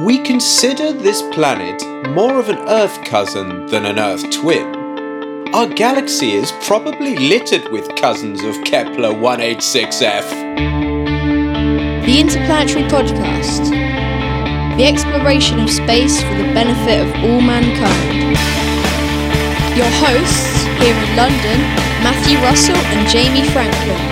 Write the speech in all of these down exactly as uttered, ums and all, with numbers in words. We consider this planet more of an Earth cousin than an Earth twin. Our galaxy is probably littered with cousins of Kepler one eighty-six f. The Interplanetary Podcast. The exploration of space for the benefit of all mankind. Your hosts, here in London, Matthew Russell and Jamie Franklin.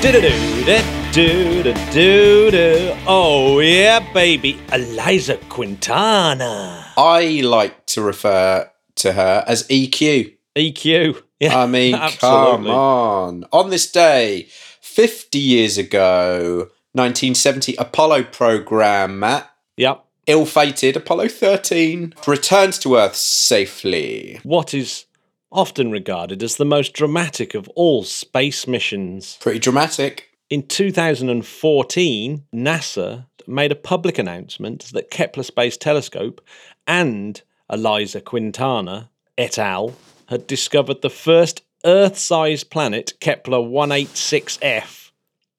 Do-do-do-do. Do, do, do, do. Oh, yeah, baby. Eliza Quintana. I like to refer to her as E Q. E Q. Yeah, I mean, absolutely. Come on. On this day, fifty years ago, nineteen seventy, Apollo program, Matt. Yep. Ill-fated Apollo thirteen returns to Earth safely. What is often regarded as the most dramatic of all space missions. Pretty dramatic. In two thousand fourteen, NASA made a public announcement that Kepler Space Telescope and Eliza Quintana et al. Had discovered the first Earth-sized planet, Kepler one eighty-six f,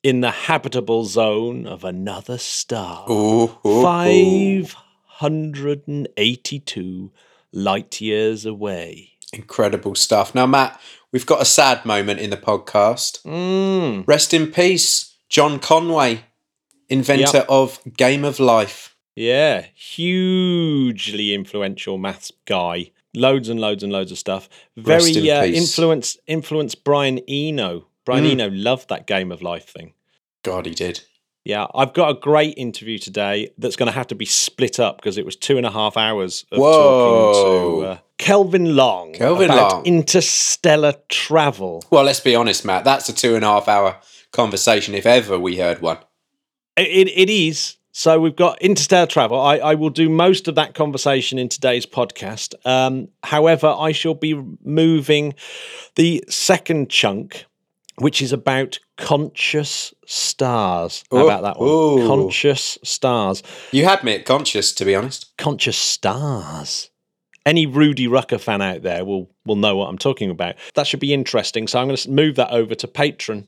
in the habitable zone of another star. Ooh, ooh, five hundred eighty-two light-years away. Incredible stuff. Now, Matt, we've got a sad moment in the podcast. Mm. Rest in peace, John Conway, inventor yep. of Game of Life. Yeah, hugely influential maths guy. Loads and loads and loads of stuff. Very Rest in uh, peace. influenced influenced Brian Eno. Brian mm. Eno loved that Game of Life thing. God, he did. Yeah, I've got a great interview today that's going to have to be split up because it was two and a half hours of Whoa. talking to uh, Kelvin Long Kelvin about Long. interstellar travel. Well, let's be honest, Matt, that's a two and a half hour conversation if ever we heard one. It, it, it is. So we've got interstellar travel. I, I will do most of that conversation in today's podcast. Um, however, I shall be moving the second chunk, which is about conscious stars. How ooh, about that one? Ooh. Conscious stars. You had me at conscious, to be honest. Conscious stars. Any Rudy Rucker fan out there will will know what I'm talking about. That should be interesting. So I'm going to move that over to Patreon.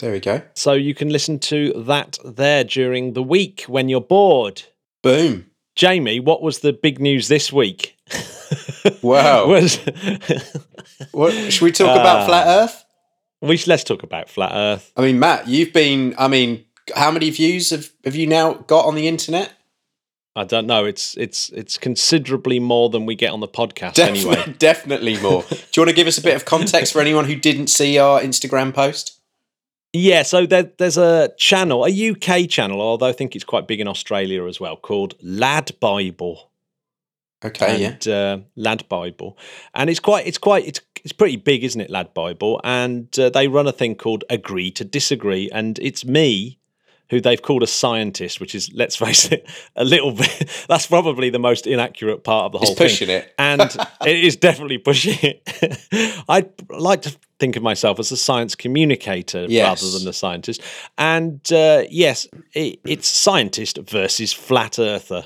There we go. So you can listen to that there during the week when you're bored. Boom. Jamie, what was the big news this week? Wow. was... what, should we talk uh, about Flat Earth? We should, let's talk about Flat Earth. I mean, Matt, you've been, I mean, how many views have, have you now got on the internet? I don't know. It's it's it's considerably more than we get on the podcast Defin- anyway. Definitely more. Do you want to give us a bit of context for anyone who didn't see our Instagram post? Yeah, so there, there's a channel, a U K channel, although I think it's quite big in Australia as well, called Lad Bible. Okay, and, yeah. Uh, Lad Bible, and it's quite, it's quite, it's it's pretty big, isn't it? Lad Bible, and uh, they run a thing called Agree to Disagree, and it's me who they've called a scientist, which is, let's face it, a little bit. That's probably the most inaccurate part of the whole thing. It's pushing it, and it is definitely pushing it. I'd like to think of myself as a science communicator yes. rather than a scientist, and uh, yes, it, it's scientist versus flat earther,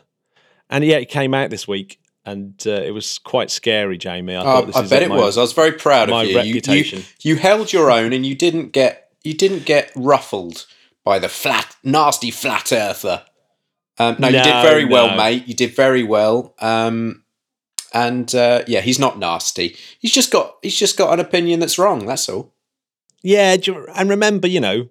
and yeah, it came out this week. And uh, it was quite scary, Jamie. I, oh, thought this I is bet it my, was. I was very proud of you. Reputation. You, you. You held your own, and you didn't get you didn't get ruffled by the flat, nasty flat earther. Um, no, no, you did very no. well, mate. You did very well. Um, and uh, yeah, he's not nasty. He's just got he's just got an opinion that's wrong. That's all. Yeah, and remember, you know,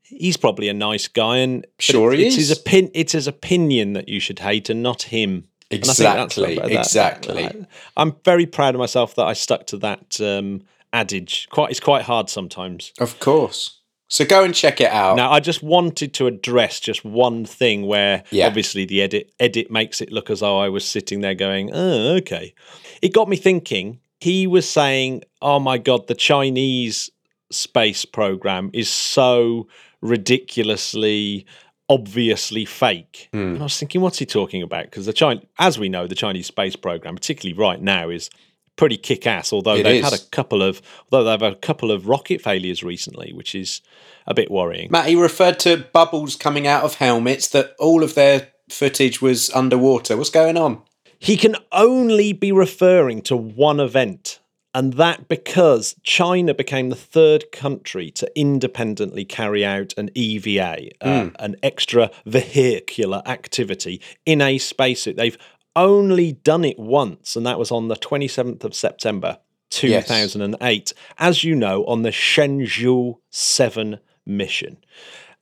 he's probably a nice guy, and sure it, he it's is. His opin- it's his opinion that you should hate, and not him. Exactly, exactly. I'm very proud of myself that I stuck to that um, adage. Quite, it's quite hard sometimes. Of course. So go and check it out. Now, I just wanted to address just one thing where yeah. obviously the edit edit makes it look as though I was sitting there going, oh, okay. It got me thinking. He was saying, oh, my God, the Chinese space program is so ridiculously... obviously fake. Mm. And I was thinking, what's he talking about? Because the China, as we know, the Chinese space program, particularly right now, is pretty kick-ass. Although it they've is. had a couple of, although they've had a couple of rocket failures recently, which is a bit worrying. Matt, he referred to bubbles coming out of helmets. That all of their footage was underwater. What's going on? He can only be referring to one event. And that because China became the third country to independently carry out an E V A, uh, mm. an extravehicular activity in a spacesuit. They've only done it once, and that was on the twenty-seventh of September two thousand eight, yes. as you know, on the Shenzhou seven mission.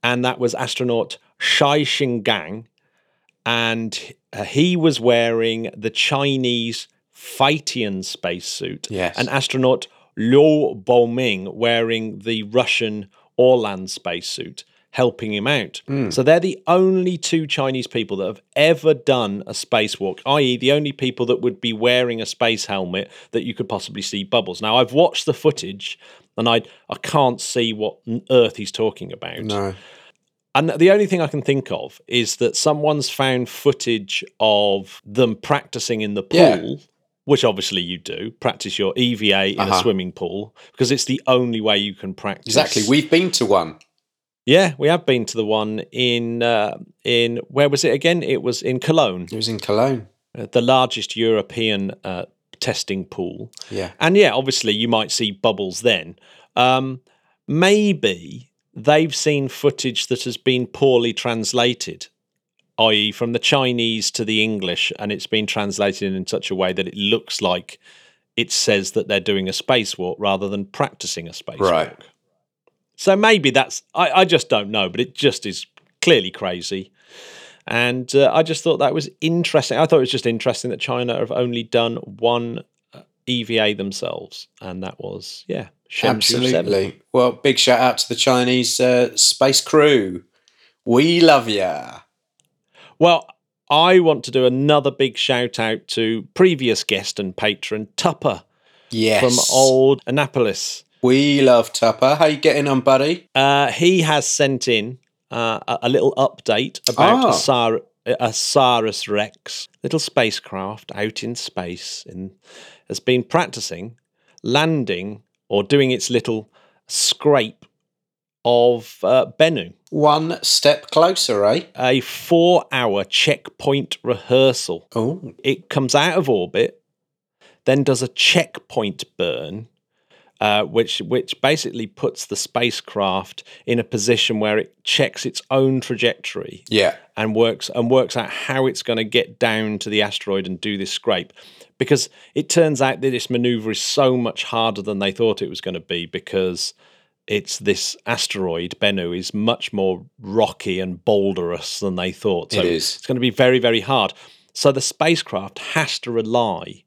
And that was astronaut Shai Xingang, and he was wearing the Chinese Phytian spacesuit, yes. and astronaut Liu Boming wearing the Russian Orlan spacesuit, helping him out. Mm. So they're the only two Chinese people that have ever done a spacewalk, that is the only people that would be wearing a space helmet that you could possibly see bubbles. Now, I've watched the footage, and I I can't see what on earth he's talking about. No. And the only thing I can think of is that someone's found footage of them practicing in the pool, yeah. which obviously you do, practice your E V A in uh-huh. a swimming pool, because it's the only way you can practice. Exactly. We've been to one. Yeah, we have been to the one in, uh, in where was it again? It was in Cologne. It was in Cologne. Uh, the largest European uh, testing pool. Yeah. And yeah, obviously you might see bubbles then. Um, maybe they've seen footage that has been poorly translated, that is from the Chinese to the English, and it's been translated in such a way that it looks like it says that they're doing a spacewalk rather than practicing a spacewalk. Right. So maybe that's, I, I just don't know, but it just is clearly crazy. And uh, I just thought that was interesting. I thought it was just interesting that China have only done one E V A themselves. And that was, yeah. Shenzhou Absolutely. seven. Well, big shout out to the Chinese uh, space crew. We love ya. Well, I want to do another big shout out to previous guest and patron Tupper. Yes. From old Annapolis. We love Tupper. How you getting on, buddy? Uh, he has sent in uh, a, a little update about ah. Osiris-Rex, little spacecraft out in space, and has been practicing landing or doing its little scrape of uh, Bennu. One step closer, eh? A four-hour checkpoint rehearsal. Oh, it comes out of orbit, then does a checkpoint burn. Uh, which which basically puts the spacecraft in a position where it checks its own trajectory, yeah, and works and works out how it's going to get down to the asteroid and do this scrape, because it turns out that this maneuver is so much harder than they thought it was going to be, because it's this asteroid Bennu is much more rocky and boulderous than they thought. So it is. It's going to be very, very hard. So the spacecraft has to rely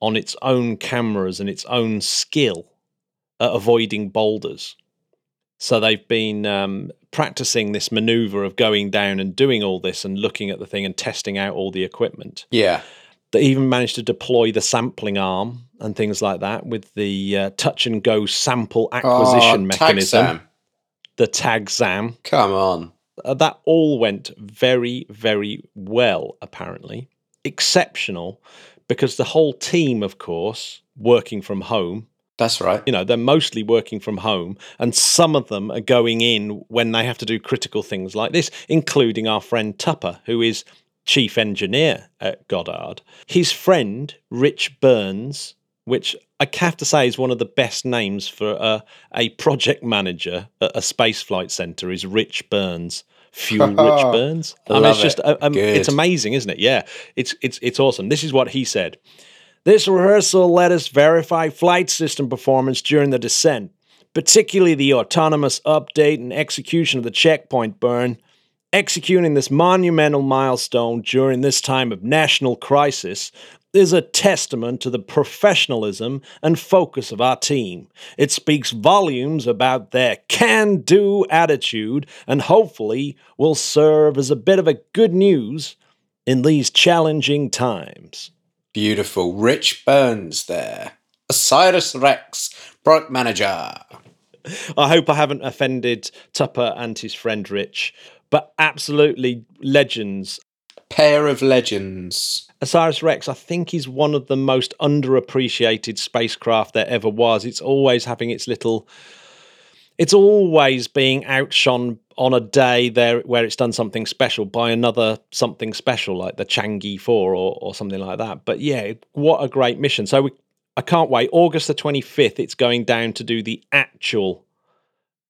on its own cameras and its own skill at avoiding boulders. So they've been um, practicing this maneuver of going down and doing all this and looking at the thing and testing out all the equipment. Yeah. They even managed to deploy the sampling arm and things like that with the uh, touch and go sample acquisition oh, mechanism. TAGSAM. The TAGSAM. Come on. Uh, that all went very, very well, apparently. Exceptional, because the whole team, of course, working from home. That's right. You know, they're mostly working from home, and some of them are going in when they have to do critical things like this, including our friend Tupper, who is chief engineer at Goddard. His friend, Rich Burns, which I have to say is one of the best names for a, a project manager at a spaceflight centre, is Rich Burns. Fuel Rich Burns. I mean, it's just, it. um, it's amazing, isn't it? Yeah, it's it's it's awesome. This is what he said. This rehearsal let us verify flight system performance during the descent, particularly the autonomous update and execution of the checkpoint burn. Executing this monumental milestone during this time of national crisis is a testament to the professionalism and focus of our team. It speaks volumes about their can-do attitude and hopefully will serve as a bit of a good news in these challenging times. Beautiful. Rich Burns there. Osiris-Rex, product manager. I hope I haven't offended Tupper and his friend Rich, but absolutely legends. Pair of legends. Osiris-Rex, I think, is one of the most underappreciated spacecraft there ever was. It's always having its little... It's always being outshone on a day there where it's done something special by another something special, like the Chang'e four or, or something like that. But yeah, what a great mission. So we, I can't wait. August the twenty-fifth, it's going down to do the actual,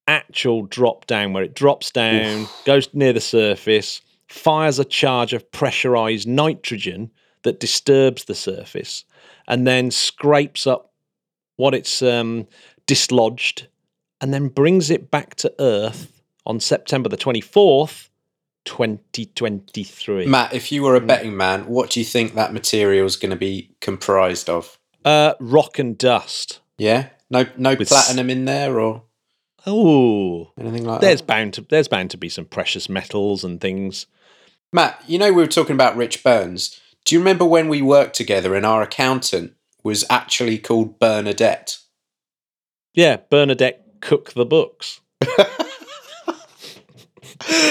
actual drop down, where it drops down, Oof. goes near the surface, fires a charge of pressurized nitrogen that disturbs the surface, and then scrapes up what it's um, dislodged, and then brings it back to Earth on September the twenty-fourth, twenty twenty-three. Matt, if you were a betting man, what do you think that material is going to be comprised of? Uh, rock and dust. Yeah, no, no With platinum in there, or oh, anything like there's that. There's bound to there's bound to be some precious metals and things. Matt, you know we were talking about Rich Burns. Do you remember when we worked together and our accountant was actually called Bernadette? Yeah, Bernadette Cook the Books.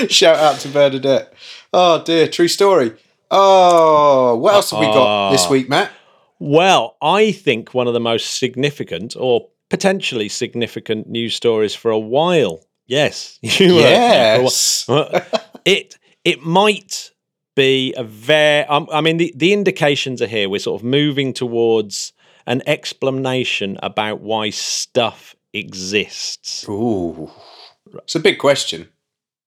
Shout out to Bernadette. Oh dear, true story. Oh, what else have we got this week, Matt? Well, I think one of the most significant or potentially significant news stories for a while. Yes. You yes. Were it, it might be a very... I mean, the, the indications are here. We're sort of moving towards an explanation about why stuff exists. Ooh. It's a big question.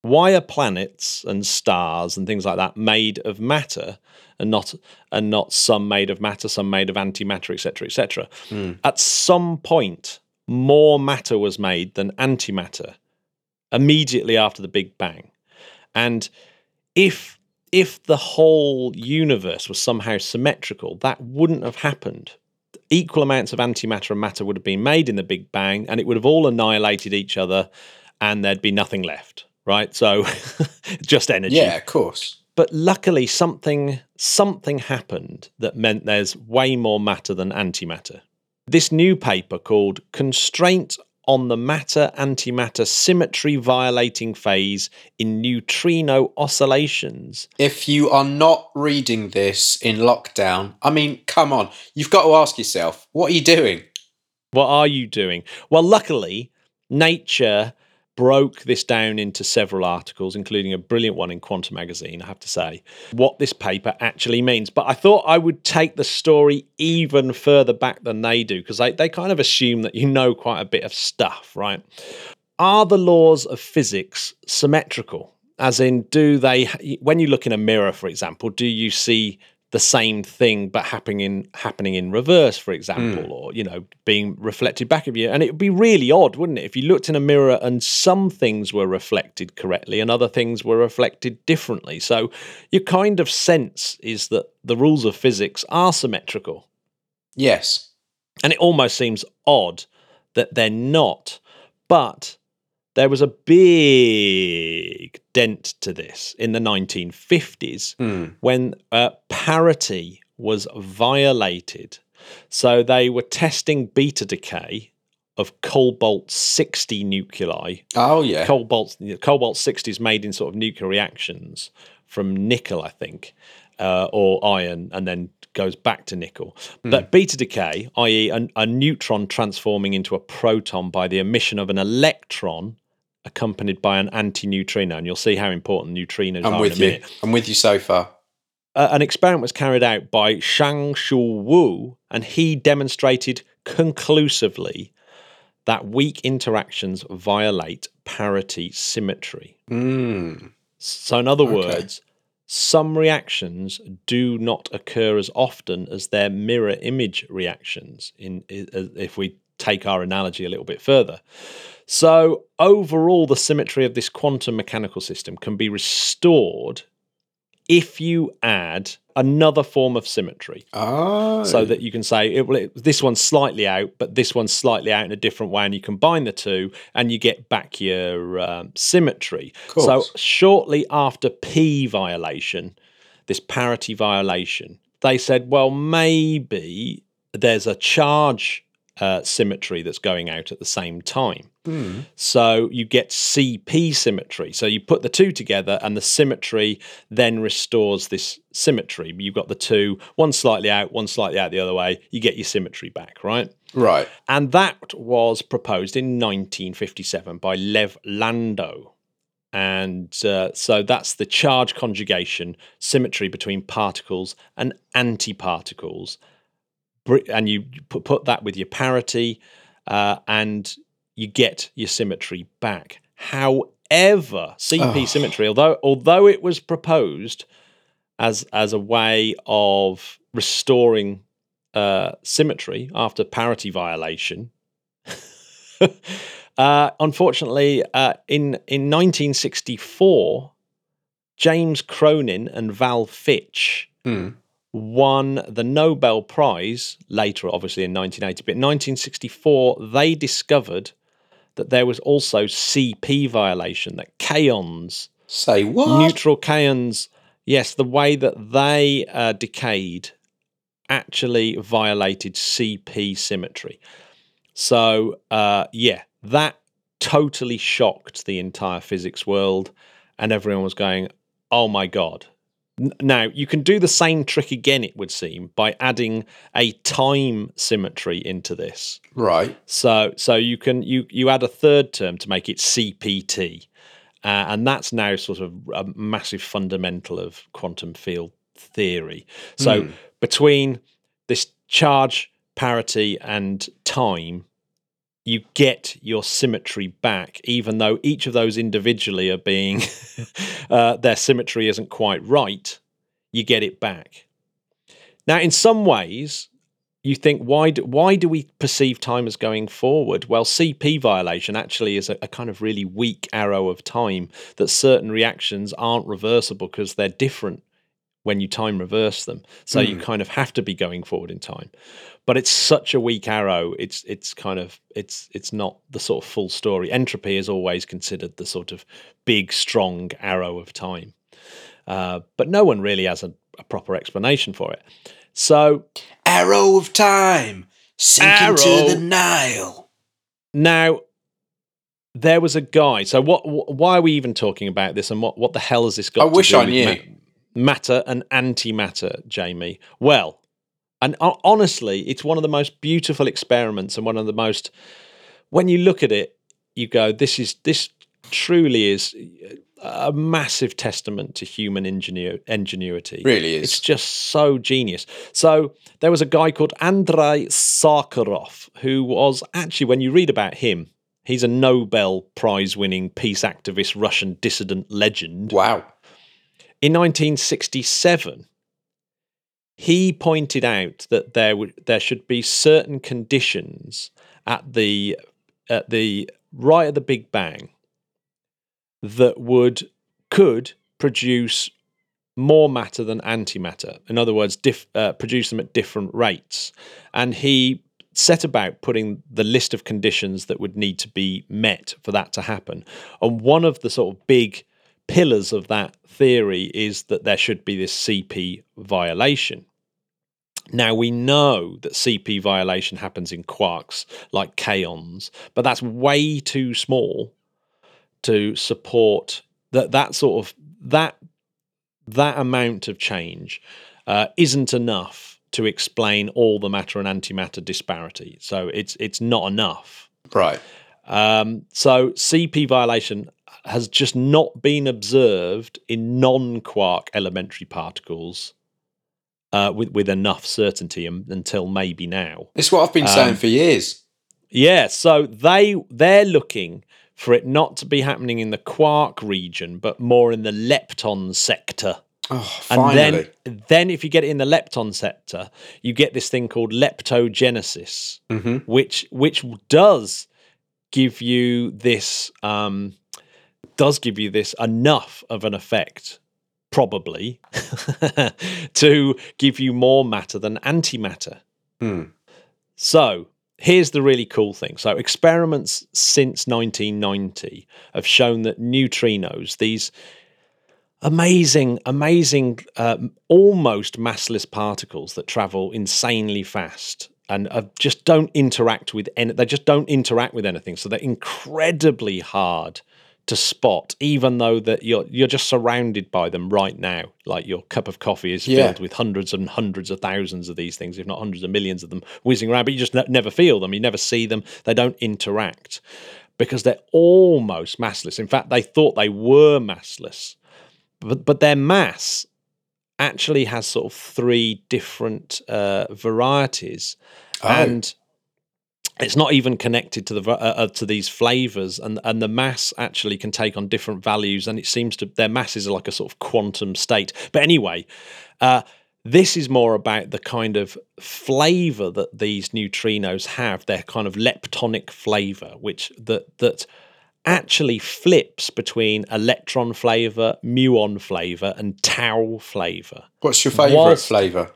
Why are planets and stars and things like that made of matter? And not and not some made of matter, some made of antimatter, et cetera, et cetera. Mm. At some point, more matter was made than antimatter immediately after the Big Bang. And if if the whole universe was somehow symmetrical, that wouldn't have happened. Equal amounts of antimatter and matter would have been made in the Big Bang, and it would have all annihilated each other, and there'd be nothing left, right? So just energy. Yeah, of course. But luckily, something something happened that meant there's way more matter than antimatter. This new paper called Constraint on the Matter-Antimatter Symmetry Violating Phase in Neutrino Oscillations. If you are not reading this in lockdown, I mean, come on. You've got to ask yourself, what are you doing? What are you doing? Well, luckily, Nature broke this down into several articles, including a brilliant one in Quantum Magazine, I have to say, what this paper actually means. But I thought I would take the story even further back than they do, because they, they kind of assume that you know quite a bit of stuff, right? Are the laws of physics symmetrical? As in, do they, when you look in a mirror, for example, do you see the same thing but happening in happening in reverse, for example, mm. or, you know, being reflected back at you? And it would be really odd, wouldn't it, if you looked in a mirror and some things were reflected correctly and other things were reflected differently. So your kind of sense is that the rules of physics are symmetrical. Yes. And it almost seems odd that they're not. But there was a big dent to this in the nineteen fifties mm. when uh, parity was violated. So they were testing beta decay of cobalt sixty nuclei. Oh, yeah. Cobalt, cobalt sixty is made in sort of nuclear reactions from nickel, I think, uh, or iron, and then goes back to nickel. Mm. But beta decay, that is a, a neutron transforming into a proton by the emission of an electron accompanied by an antineutrino, and you'll see how important neutrinos I'm are with in a you. minute. I'm with you so far. Uh, an experiment was carried out by Shang Shu Wu, and he demonstrated conclusively that weak interactions violate parity symmetry. Mm. So in other okay. words, some reactions do not occur as often as their mirror image reactions, in if we take our analogy a little bit further. So overall, the symmetry of this quantum mechanical system can be restored if you add another form of symmetry. Oh. So that you can say, it, well, it, this one's slightly out, but this one's slightly out in a different way, and you combine the two, and you get back your um, symmetry. So shortly after P violation, this parity violation, they said, well, maybe there's a charge Uh, symmetry that's going out at the same time. Mm. So you get C P symmetry. So you put the two together and the symmetry then restores this symmetry. You've got the two, one slightly out, one slightly out the other way. You get your symmetry back, right? Right. And that was proposed in nineteen fifty-seven by Lev Landau. And uh, so that's the charge conjugation symmetry between particles and antiparticles and you put that with your parity, uh, and you get your symmetry back. However, C P oh. symmetry, although although it was proposed as as a way of restoring uh, symmetry after parity violation, uh, unfortunately, uh, in in nineteen sixty-four, James Cronin and Val Fitch mm. won the Nobel Prize later, obviously in nineteen eighty, but in nineteen sixty-four they discovered that there was also C P violation, that kaons, say what? Neutral kaons, yes, the way that they uh, decayed actually violated C P symmetry. So, uh, yeah, that totally shocked the entire physics world, and everyone was going, oh my God. Now, you can do the same trick again, it would seem, by adding a time symmetry into this. Right. So so you can you you add a third term to make it C P T, uh, and that's now sort of a massive fundamental of quantum field theory. So mm. between this charge, parity, and time, you get your symmetry back, even though each of those individually are being, uh, their symmetry isn't quite right, you get it back. Now, in some ways, you think, why do, why do we perceive time as going forward? Well, C P violation actually is a, a kind of really weak arrow of time, that certain reactions aren't reversible because they're different when you time reverse them. So mm. you kind of have to be going forward in time. But it's such a weak arrow, it's it's kind of, it's it's not the sort of full story. Entropy is always considered the sort of big, strong arrow of time. Uh, but no one really has a, a proper explanation for it. So... Arrow of time! Sink into the Nile! Now, there was a guy... So what? Why are we even talking about this, and what, what the hell has this got I to do with... I wish I knew. Ma- matter and antimatter, Jamie? Well... And honestly, it's one of the most beautiful experiments, and one of the most, when you look at it, you go, this is this truly is a massive testament to human ingenu- ingenuity. Really is. It's just so genius. So there was a guy called Andrei Sakharov, who was actually, when you read about him, he's a Nobel Prize-winning peace activist, Russian dissident legend. Wow. In nineteen sixty-seven... he pointed out that there would there should be certain conditions at the at the right of the Big Bang that would could produce more matter than antimatter. In other words, diff, uh, produce them at different rates. And he set about putting the list of conditions that would need to be met for that to happen. And one of the sort of big pillars of that theory is that there should be this C P violation. Now, we know that C P violation happens in quarks like kaons, but that's way too small to support that that sort of that that amount of change uh, isn't enough to explain all the matter and antimatter disparity. So it's it's not enough, right? Um, so C P violation has just not been observed in non-quark elementary particles uh, with, with enough certainty um, until maybe now. It's what I've been um, saying for years. Yeah, so they, they're looking for it not to be happening in the quark region, but more in the lepton sector. Oh, finally. And then, then if you get it in the lepton sector, you get this thing called leptogenesis, mm-hmm. which which does give you this... Um, does give you this enough of an effect, probably, to give you more matter than antimatter. Mm. So here's the really cool thing. So experiments since nineteen ninety have shown that neutrinos, these amazing, amazing, uh, almost massless particles that travel insanely fast and uh, just don't interact with any, they just don't interact with anything. So they're incredibly hard to spot, even though that you're you're just surrounded by them right now. Like your cup of coffee is yeah. filled with hundreds and hundreds of thousands of these things, if not hundreds of millions of them whizzing around, but you just n- never feel them. You never see them. They don't interact because they're almost massless. In fact, they thought they were massless, but, but their mass actually has sort of three different uh, varieties. Oh. And it's not even connected to the uh, to these flavors, and and the mass actually can take on different values, and it seems to their masses are like a sort of quantum state. But anyway, uh, this is more about the kind of flavor that these neutrinos have, their kind of leptonic flavor, which that that actually flips between electron flavor, muon flavor, and tau flavor. What's your favorite Whilst- flavor?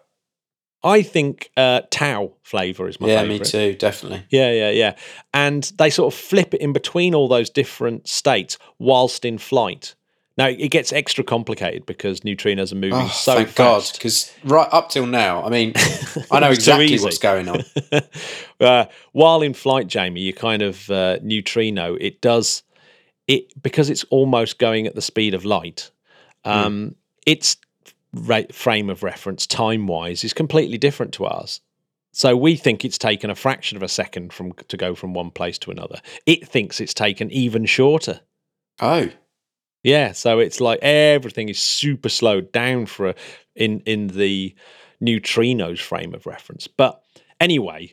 I think uh, tau flavour is my yeah, favourite. Yeah, me too, definitely. Yeah, yeah, yeah. And they sort of flip it in between all those different states whilst in flight. Now, it gets extra complicated because neutrinos are moving oh, so thank fast. God, because right up till now, I mean, I know exactly what's going on. uh, while in flight, Jamie, you kind of uh, neutrino, it does, it because it's almost going at the speed of light, um, mm. it's... Rate, frame of reference time-wise is completely different to ours, so we think it's taken a fraction of a second from to go from one place to another. It thinks it's taken even shorter. Oh, yeah. So it's like everything is super slowed down for a, in in the neutrinos frame of reference. But anyway,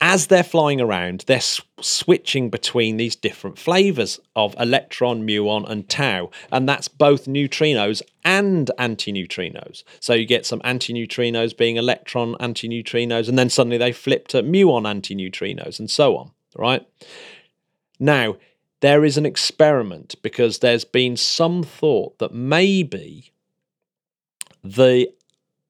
as they're flying around, they're sw- switching between these different flavors of electron, muon, and tau, and that's both neutrinos and antineutrinos. So you get some antineutrinos being electron antineutrinos, and then suddenly they flip to muon antineutrinos, and so on, right? Now, there is an experiment, because there's been some thought that maybe the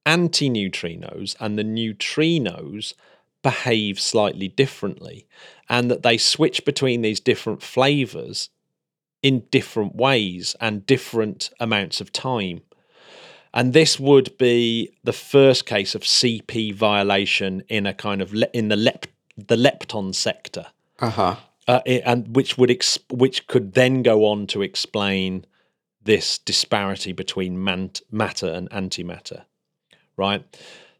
antineutrinos and the neutrinos behave slightly differently, and that they switch between these different flavors in different ways and different amounts of time. And this would be the first case of C P violation in a kind of le- in the lep- the lepton sector, uh-huh. uh, it, and which would ex- which could then go on to explain this disparity between man- matter and antimatter, right?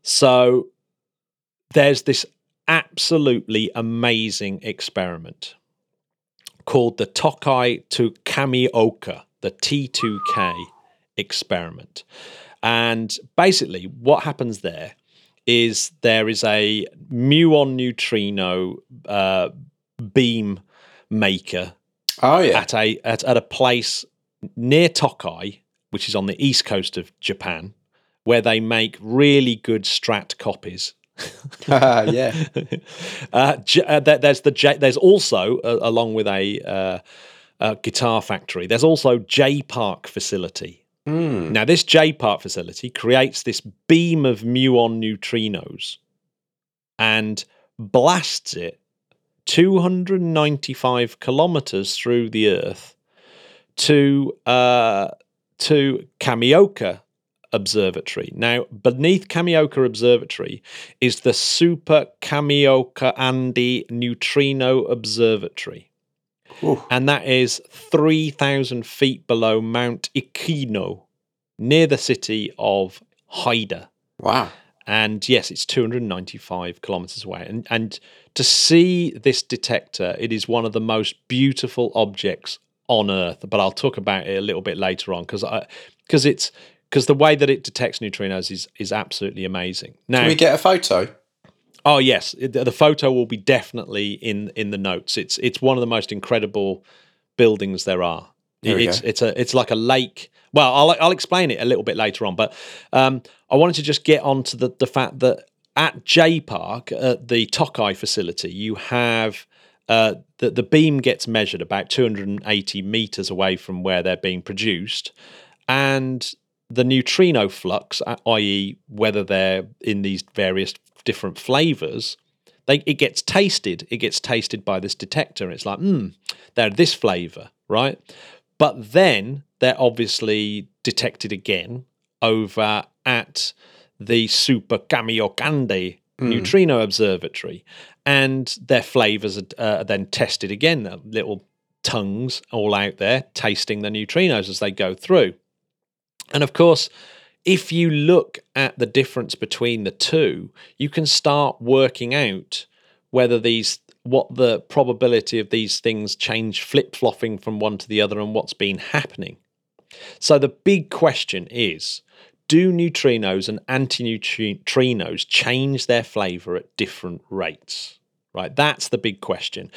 So there's this absolutely amazing experiment called the Tokai to Kamioka, the T two K experiment. And basically what happens there is there is a muon neutrino uh, beam maker oh, yeah. at a at, at a place near Tokai, which is on the east coast of Japan, where they make really good strat copies. uh, yeah. Uh, j- uh, there, there's the j- there's also uh, along with a uh, uh, guitar factory. There's also J-PARC facility. Mm. Now this J-PARC facility creates this beam of muon neutrinos and blasts it two hundred ninety-five kilometers through the Earth to uh, to Kamioka Observatory. Now, beneath Kamioka Observatory is the Super Kamiokande Neutrino Observatory. Ooh. And that is three thousand feet below Mount Ikino, near the city of Haida. Wow. And yes, it's two hundred ninety-five kilometers away. And, and to see this detector, it is one of the most beautiful objects on Earth. But I'll talk about it a little bit later on, because I, because it's Because the way that it detects neutrinos is is absolutely amazing. Now, can we get a photo? Oh yes, it, the photo will be definitely in, in the notes. It's it's one of the most incredible buildings there are. There it's it's a it's like a lake. Well, I'll I'll explain it a little bit later on, but um, I wanted to just get onto the the fact that at J-PARC, at the Tokai facility, you have uh, the the beam gets measured about two hundred eighty meters away from where they're being produced, and the neutrino flux, that is whether they're in these various different flavors, they it gets tasted. It gets tasted by this detector, and it's like, hmm, they're this flavor, right? But then they're obviously detected again over at the Super Kamiokande mm. Neutrino Observatory, and their flavors are uh, then tested again, the little tongues all out there tasting the neutrinos as they go through. And of course, if you look at the difference between the two, you can start working out whether these, what the probability of these things change, flip-flopping from one to the other, and what's been happening. So the big question is, do neutrinos and antineutrinos change their flavour at different rates? Right, that's the big question.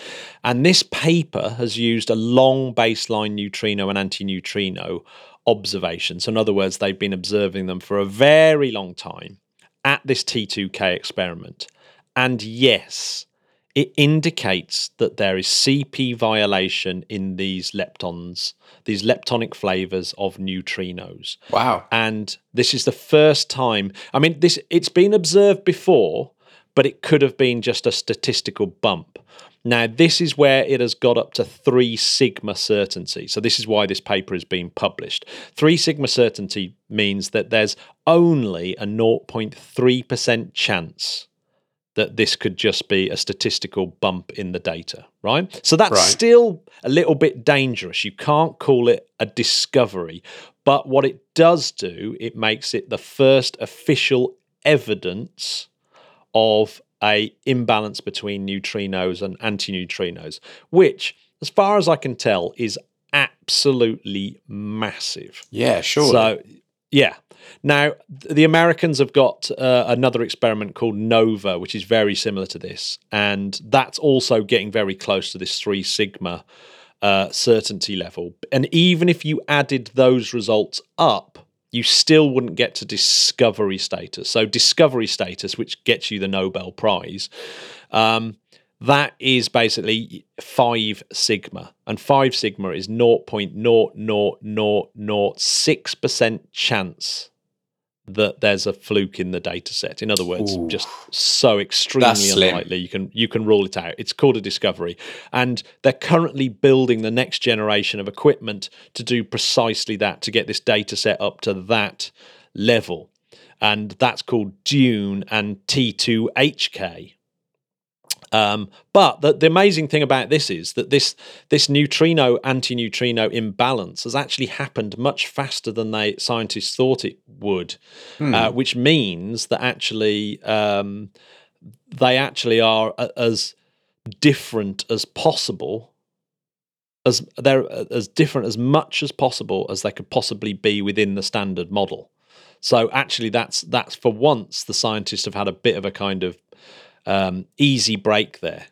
And this paper has used a long baseline neutrino and antineutrino observation. So in other words, they've been observing them for a very long time at this T two K experiment. And yes, it indicates that there is C P violation in these leptons, these leptonic flavors of neutrinos. Wow. And this is the first time, I mean, this it's been observed before, but it could have been just a statistical bump. Now, this is where it has got up to three sigma certainty. So this is why this paper is being published. Three sigma certainty means that there's only a zero point three percent chance that this could just be a statistical bump in the data, right? So that's right. Still a little bit dangerous. You can't call it a discovery. But what it does do, it makes it the first official evidence of a imbalance between neutrinos and antineutrinos, which, as far as I can tell, is absolutely massive. Yeah, sure. So, yeah. Now, the Americans have got uh, another experiment called NOVA, which is very similar to this, and that's also getting very close to this three sigma uh, certainty level. And even if you added those results up, you still wouldn't get to discovery status. So discovery status, which gets you the Nobel Prize, um, that is basically five sigma. And five sigma is zero point zero zero zero zero six percent chance that there's a fluke in the data set. In other words, Ooh, just so extremely unlikely you can you can rule it out. It's called a discovery. And they're currently building the next generation of equipment to do precisely that, to get this data set up to that level. And that's called DUNE and T two H K. Um, but the, the amazing thing about this is that this this neutrino antineutrino imbalance has actually happened much faster than they scientists thought it would, hmm. uh, which means that actually um, they actually are a, as different as possible, as they're as different as much as possible as they could possibly be within the standard model. So actually, that's that's for once the scientists have had a bit of a kind of Um, easy break there.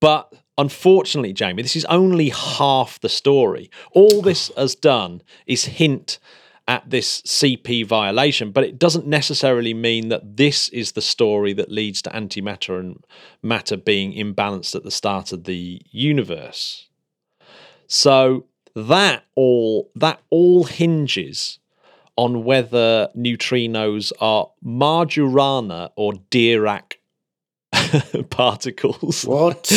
But unfortunately, Jamie, this is only half the story. All this has done is hint at this C P violation, but it doesn't necessarily mean that this is the story that leads to antimatter and matter being imbalanced at the start of the universe. So that all that all hinges on whether neutrinos are Majorana or Dirac particles. What?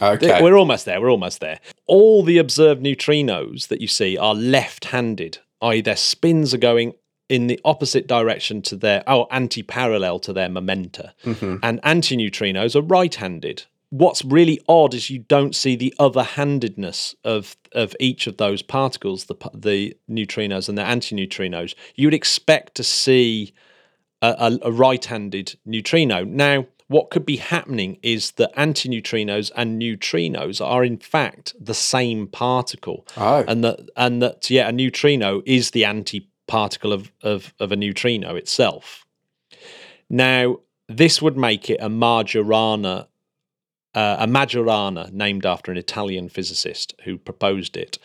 Okay. We're almost there. We're almost there. All the observed neutrinos that you see are left-handed, that is their spins are going in the opposite direction to their, oh, anti-parallel to their momenta. Mm-hmm. And antineutrinos are right-handed. What's really odd is you don't see the other-handedness of of each of those particles, the the neutrinos and the antineutrinos. You would expect to see a, a, a right-handed neutrino. Now, what could be happening is that antineutrinos and neutrinos are in fact the same particle, oh. and that and that yeah, a neutrino is the anti-particle of of, of a neutrino itself. Now, this would make it a Majorana. Uh, a Majorana, named after an Italian physicist who proposed it,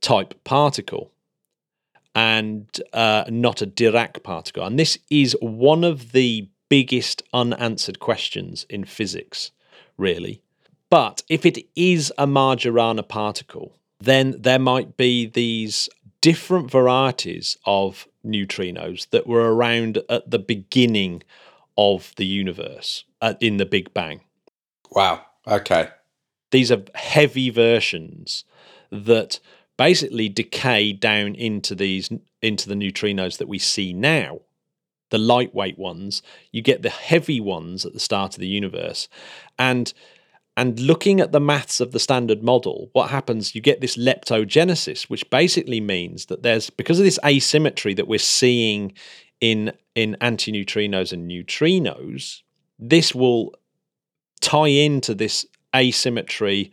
type particle, and uh, not a Dirac particle. And this is one of the biggest unanswered questions in physics, really. But if it is a Majorana particle, then there might be these different varieties of neutrinos that were around at the beginning of the universe, uh, in the Big Bang. Wow. Okay. These are heavy versions that basically decay down into these into the neutrinos that we see now, the lightweight ones. You get the heavy ones at the start of the universe. And and looking at the maths of the standard model, what happens, you get this leptogenesis, which basically means that there's, because of this asymmetry that we're seeing in in antineutrinos and neutrinos, this will tie into this asymmetry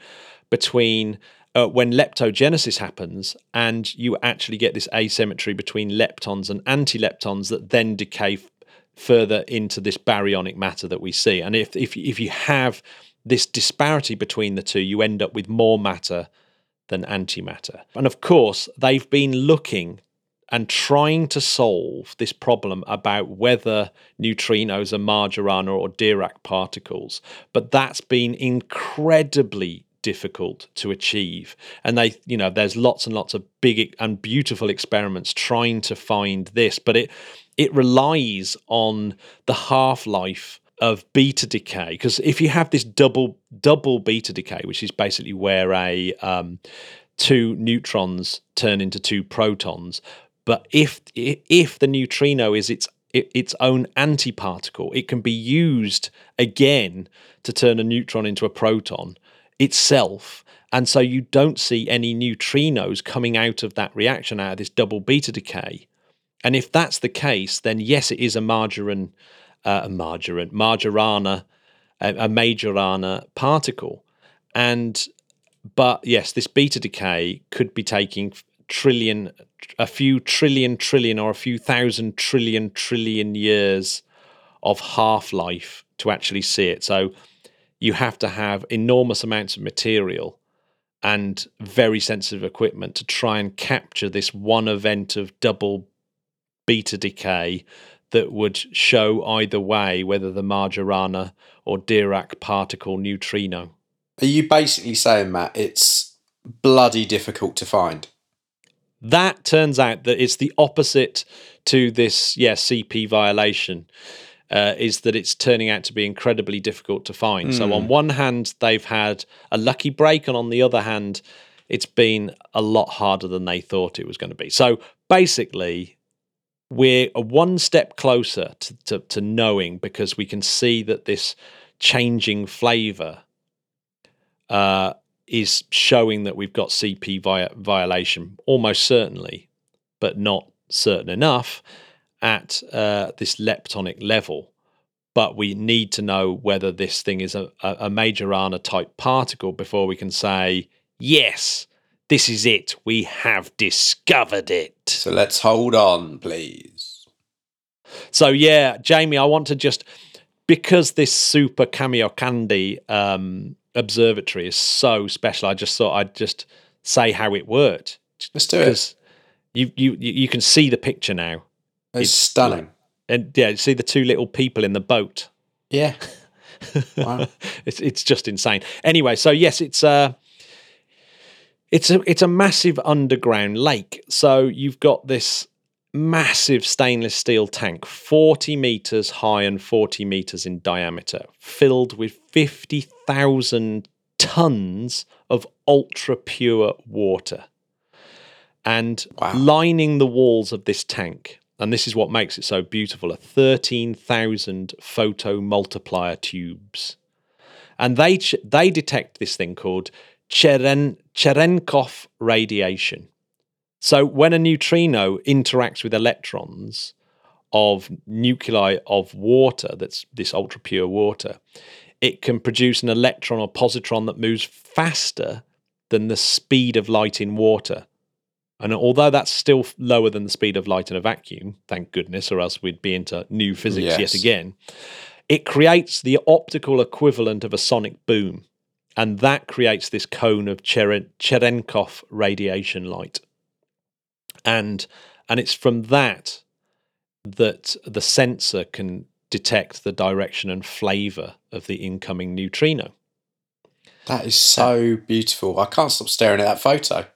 between uh, when leptogenesis happens and you actually get this asymmetry between leptons and antileptons that then decay f- further into this baryonic matter that we see. And if, if if you have this disparity between the two, you end up with more matter than antimatter. And of course, they've been looking and trying to solve this problem about whether neutrinos are Majorana or Dirac particles. But that's been incredibly difficult to achieve. And they, you know, there's lots and lots of big and beautiful experiments trying to find this, but it it relies on the half-life of beta decay, because if you have this double double beta decay, which is basically where a um, two neutrons turn into two protons, but if if the neutrino is its its own antiparticle, it can be used again to turn a neutron into a proton itself, and so you don't see any neutrinos coming out of that reaction, out of this double beta decay. And if that's the case, then yes, it is a Majoran, uh, a Majoran, Majorana, a, a Majorana particle, and but yes, this beta decay could be taking trillion, a few trillion trillion or a few thousand trillion trillion years of half-life to actually see it. So you have to have enormous amounts of material and very sensitive equipment to try and capture this one event of double beta decay that would show either way whether the Majorana or Dirac particle neutrino. Are you basically saying, Matt, it's bloody difficult to find? That turns out that it's the opposite to this, yeah, C P violation, uh, is that it's turning out to be incredibly difficult to find. Mm. So on one hand, they've had a lucky break, and on the other hand, it's been a lot harder than they thought it was going to be. So basically, we're one step closer to, to, to knowing, because we can see that this changing flavour uh is showing that we've got C P vi- violation, almost certainly, but not certain enough, at uh, this leptonic level. But we need to know whether this thing is a, a Majorana-type particle before we can say, yes, this is it. We have discovered it. So let's hold on, please. So, yeah, Jamie, I want to just... Because this Super Kamiokande um, observatory is so special, I just thought I'd just say how it worked. Let's do it. You, you, you can see the picture now. It's, it's stunning. And yeah, you see the two little people in the boat. Yeah. Wow. it's it's just insane. Anyway, so yes, it's uh it's a it's a massive underground lake. So you've got this massive stainless steel tank, forty meters high and forty meters in diameter, filled with fifty thousand tons of ultra pure water, and wow. Lining the walls of this tank, and this is what makes it so beautiful, are thirteen thousand photomultiplier tubes, and they ch- they detect this thing called Cheren- Cherenkov radiation. So when a neutrino interacts with electrons of nuclei of water, that's this ultra-pure water, it can produce an electron or positron that moves faster than the speed of light in water. And although that's still lower than the speed of light in a vacuum, thank goodness, or else we'd be into new physics yes. yet again, it creates the optical equivalent of a sonic boom. And that creates this cone of Cheren- Cherenkov radiation light. And and it's from that that the sensor can detect the direction and flavour of the incoming neutrino. That is so beautiful. I can't stop staring at that photo.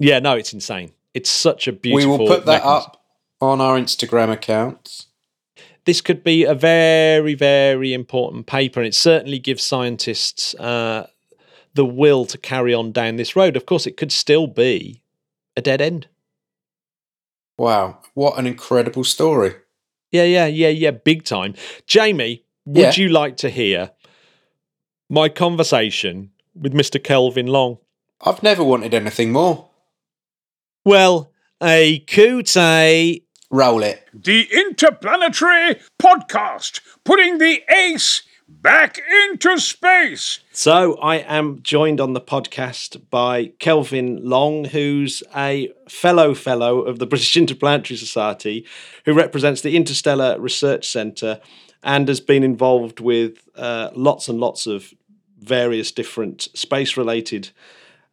Yeah, no, it's insane. It's such a beautiful... We will put that mechanism. Up on our Instagram accounts. This could be a very, very important paper, and it certainly gives scientists uh, the will to carry on down this road. Of course, it could still be a dead end. Wow, what an incredible story. Yeah, yeah, yeah, yeah, big time. Jamie, would yeah. you like to hear my conversation with Mister Kelvin Long? I've never wanted anything more. Well, a cootie. Roll it. The Interplanetary Podcast, putting the ace back into space. So I am joined on the podcast by Kelvin Long, who's a fellow fellow of the British Interplanetary Society, who represents the Interstellar Research Centre and has been involved with uh, lots and lots of various different space-related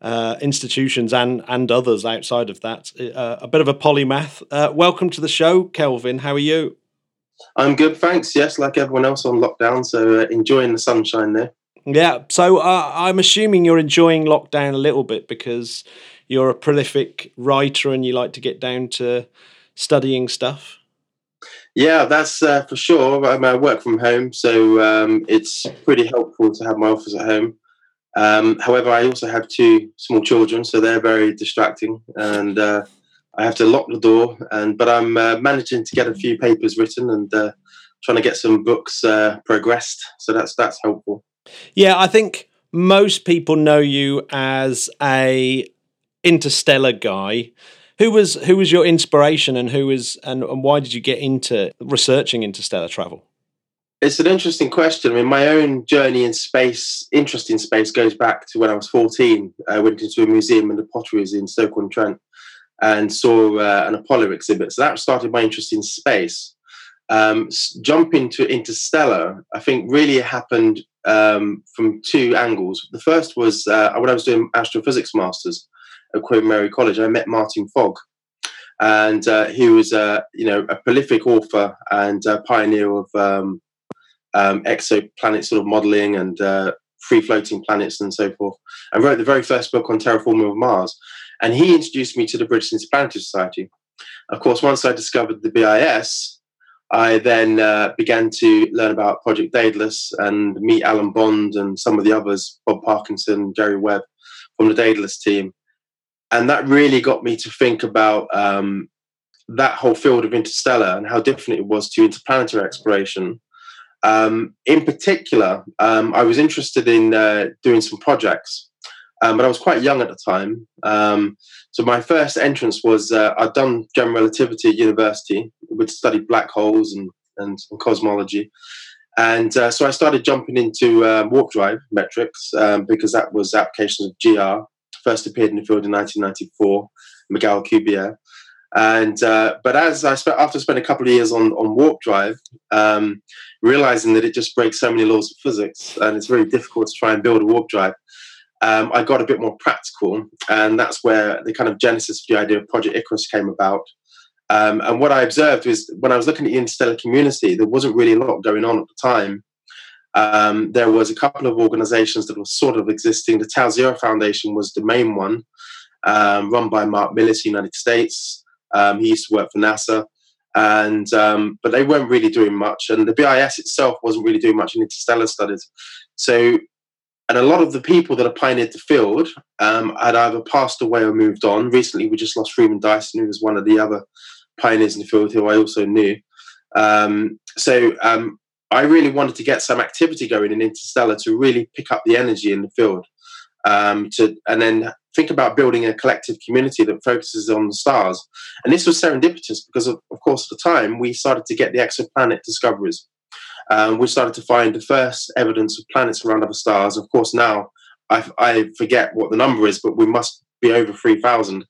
uh, institutions and, and others outside of that. Uh, a bit of a polymath. Uh, welcome to the show, Kelvin. How are you? I'm good, thanks. Yes, like everyone else on lockdown, so uh, enjoying the sunshine there. Yeah, so uh, I'm assuming you're enjoying lockdown a little bit because you're a prolific writer and you like to get down to studying stuff. Yeah, that's uh, for sure. Um, I work from home, so um, it's pretty helpful to have my office at home. Um, however, I also have two small children, so they're very distracting, and uh, I have to lock the door. And but I'm uh, managing to get a few papers written and uh, trying to get some books uh, progressed. So that's that's helpful. Yeah, I think most people know you as a interstellar guy. Who was who was your inspiration, and who is and, and why did you get into researching interstellar travel? It's an interesting question. I mean, my own journey in space, interest in space, goes back to when I was fourteen. I went into a museum and the potteries in Stoke-on-Trent and saw uh, an Apollo exhibit. So that started my interest in space. Um, jumping to interstellar, I think really happened um, from two angles. The first was uh, when I was doing astrophysics masters at Queen Mary College, I met Martin Fogg, and uh, he was a uh, you know a prolific author and a pioneer of um, um, exoplanet sort of modelling and uh, free floating planets and so forth, and wrote the very first book on terraforming of Mars. And he introduced me to the British Interplanetary Society. Of course, once I discovered the B I S, I then uh, began to learn about Project Daedalus and meet Alan Bond and some of the others, Bob Parkinson, Jerry Webb, from the Daedalus team. And that really got me to think about um, that whole field of interstellar and how different it was to interplanetary exploration. Um, in particular, um, I was interested in uh, doing some projects, um, but I was quite young at the time. Um, so my first entrance was uh, I'd done general relativity at university. We'd studied black holes and, and, and cosmology. And uh, so I started jumping into uh, warp drive metrics um, because that was applications of G R. First appeared in the field in nineteen ninety-four, Miguel Alcubierre. And uh, but as I spent after I spent a couple of years on, on warp drive, um, realizing that it just breaks so many laws of physics and it's very difficult to try and build a warp drive, um, I got a bit more practical, and that's where the kind of genesis of the idea of Project Icarus came about. Um, and what I observed was when I was looking at the interstellar community, there wasn't really a lot going on at the time. Um, there was a couple of organizations that were sort of existing. The Tau Zero Foundation was the main one, um, run by Mark Millis, United States. Um, he used to work for NASA, and um, but they weren't really doing much. And the B I S itself wasn't really doing much in interstellar studies. So, and a lot of the people that have pioneered the field um, had either passed away or moved on. Recently, we just lost Freeman Dyson, who was one of the other pioneers in the field, who I also knew. Um, so... Um, I really wanted to get some activity going in interstellar to really pick up the energy in the field, um, to and then think about building a collective community that focuses on the stars. And this was serendipitous because, of, of course, at the time, we started to get the exoplanet discoveries. Um, we started to find the first evidence of planets around other stars. Of course, now I, I forget what the number is, but we must be over three thousand.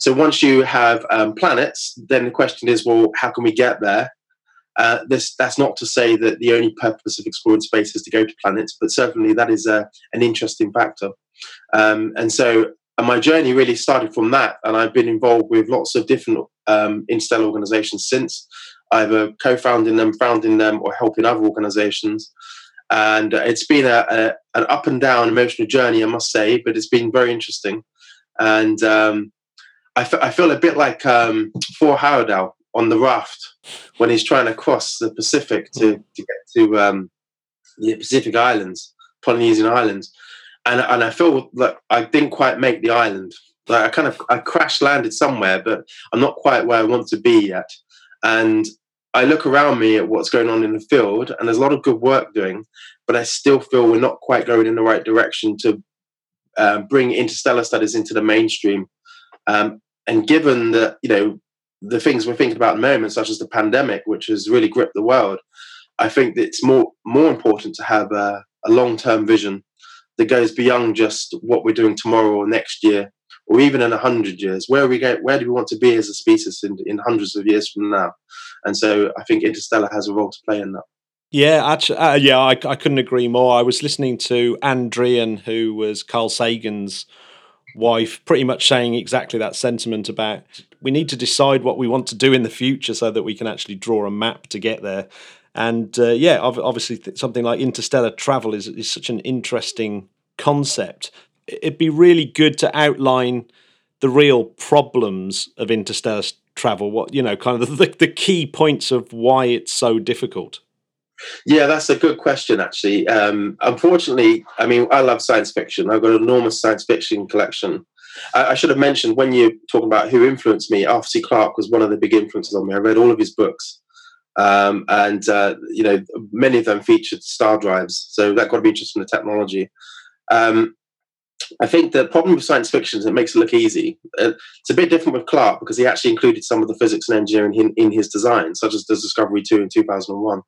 So once you have um, planets, then the question is, well, how can we get there? Uh, this, that's not to say that the only purpose of exploring space is to go to planets, but certainly that is a, an interesting factor. Um, and so and my journey really started from that, and I've been involved with lots of different um, interstellar organizations since, either co-founding them, founding them, or helping other organizations. And uh, it's been a, a, an up and down emotional journey, I must say, but it's been very interesting. And um, I, f- I feel a bit like um, Thor Heyerdahl on the raft when he's trying to cross the Pacific to, to get to um, the Pacific Islands, Polynesian Islands. And and I feel like I didn't quite make the island. Like I kind of, I crash landed somewhere, but I'm not quite where I want to be yet. And I look around me at what's going on in the field, and there's a lot of good work doing, but I still feel we're not quite going in the right direction to uh, bring interstellar studies into the mainstream. Um, and given that, you know, the things we're thinking about at the moment, such as the pandemic, which has really gripped the world, I think that it's more more important to have a, a long-term vision that goes beyond just what we're doing tomorrow or next year or even in one hundred years. Where are we go, where do we want to be as a species in, in hundreds of years from now? And so I think Interstellar has a role to play in that. Yeah, actually, uh, yeah, I, I couldn't agree more. I was listening to Andrean, who was Carl Sagan's wife, pretty much saying exactly that sentiment about we need to decide what we want to do in the future so that we can actually draw a map to get there. And uh, yeah, obviously something like interstellar travel is, is such an interesting concept. It'd be really good to outline the real problems of interstellar travel, what, you know, kind of the, the key points of why it's so difficult. Yeah, that's a good question, actually. Um, unfortunately, I mean, I love science fiction. I've got an enormous science fiction collection. I, I should have mentioned, when you're talking about who influenced me, Arthur C. Clarke was one of the big influences on me. I read all of his books. Um, and, uh, you know, many of them featured star drives. So that got me interested in the technology. Um, I think the problem with science fiction is it makes it look easy. Uh, it's a bit different with Clarke because he actually included some of the physics and engineering in, in his design, such as Discovery two in two thousand one.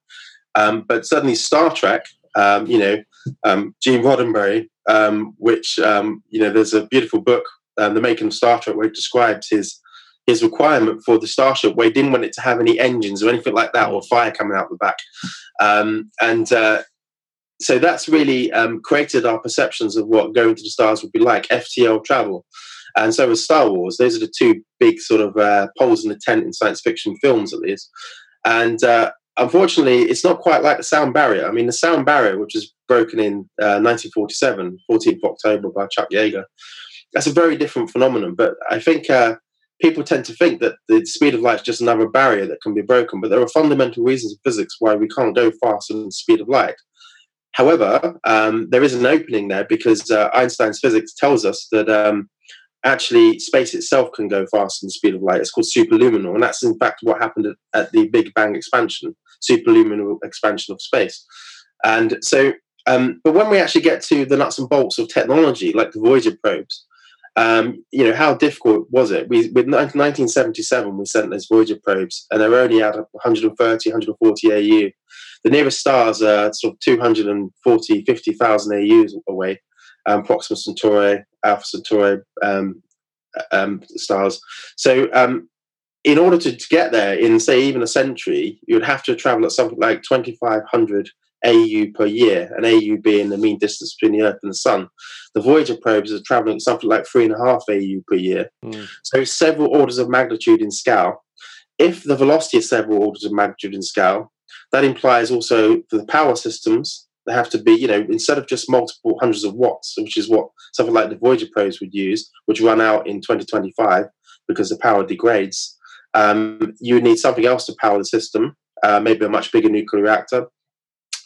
Um, but certainly Star Trek, um, you know, um, Gene Roddenberry, um, which, um, you know, there's a beautiful book, um, The Making of Star Trek, where it describes his his requirement for the Starship, where he didn't want it to have any engines or anything like that, or fire coming out the back. Um, and uh, so that's really um, created our perceptions of what going to the stars would be like, F T L travel. And so with Star Wars, those are the two big sort of uh, poles in the tent in science fiction films, at least. And uh unfortunately, it's not quite like the sound barrier. I mean, the sound barrier, which was broken in uh, nineteen forty-seven, fourteenth of October by Chuck Yeager, that's a very different phenomenon. But I think uh, people tend to think that the speed of light is just another barrier that can be broken. But there are fundamental reasons in physics why we can't go faster than the speed of light. However, um, there is an opening there because uh, Einstein's physics tells us that um, actually space itself can go faster than the speed of light. It's called superluminal. And that's, in fact, what happened at, at the Big Bang expansion. Superluminal expansion of space. And so um but when we actually get to the nuts and bolts of technology, like the Voyager probes, um you know, how difficult was it? We with nineteen seventy-seven we sent those Voyager probes, and they're only at one hundred thirty, one hundred forty A U. The nearest stars are sort of two hundred forty, fifty thousand A Us away, um Proxima Centauri, Alpha Centauri um, um stars. So um in order to get there in, say, even a century, you would have to travel at something like twenty-five hundred A U per year, an A U being the mean distance between the Earth and the Sun. The Voyager probes are traveling at something like three and a half A U per year. Mm. So several orders of magnitude in scale. If the velocity is several orders of magnitude in scale, that implies also for the power systems, they have to be, you know, instead of just multiple hundreds of watts, which is what something like the Voyager probes would use, which run out in twenty twenty-five because the power degrades. Um, you need something else to power the system, uh, maybe a much bigger nuclear reactor.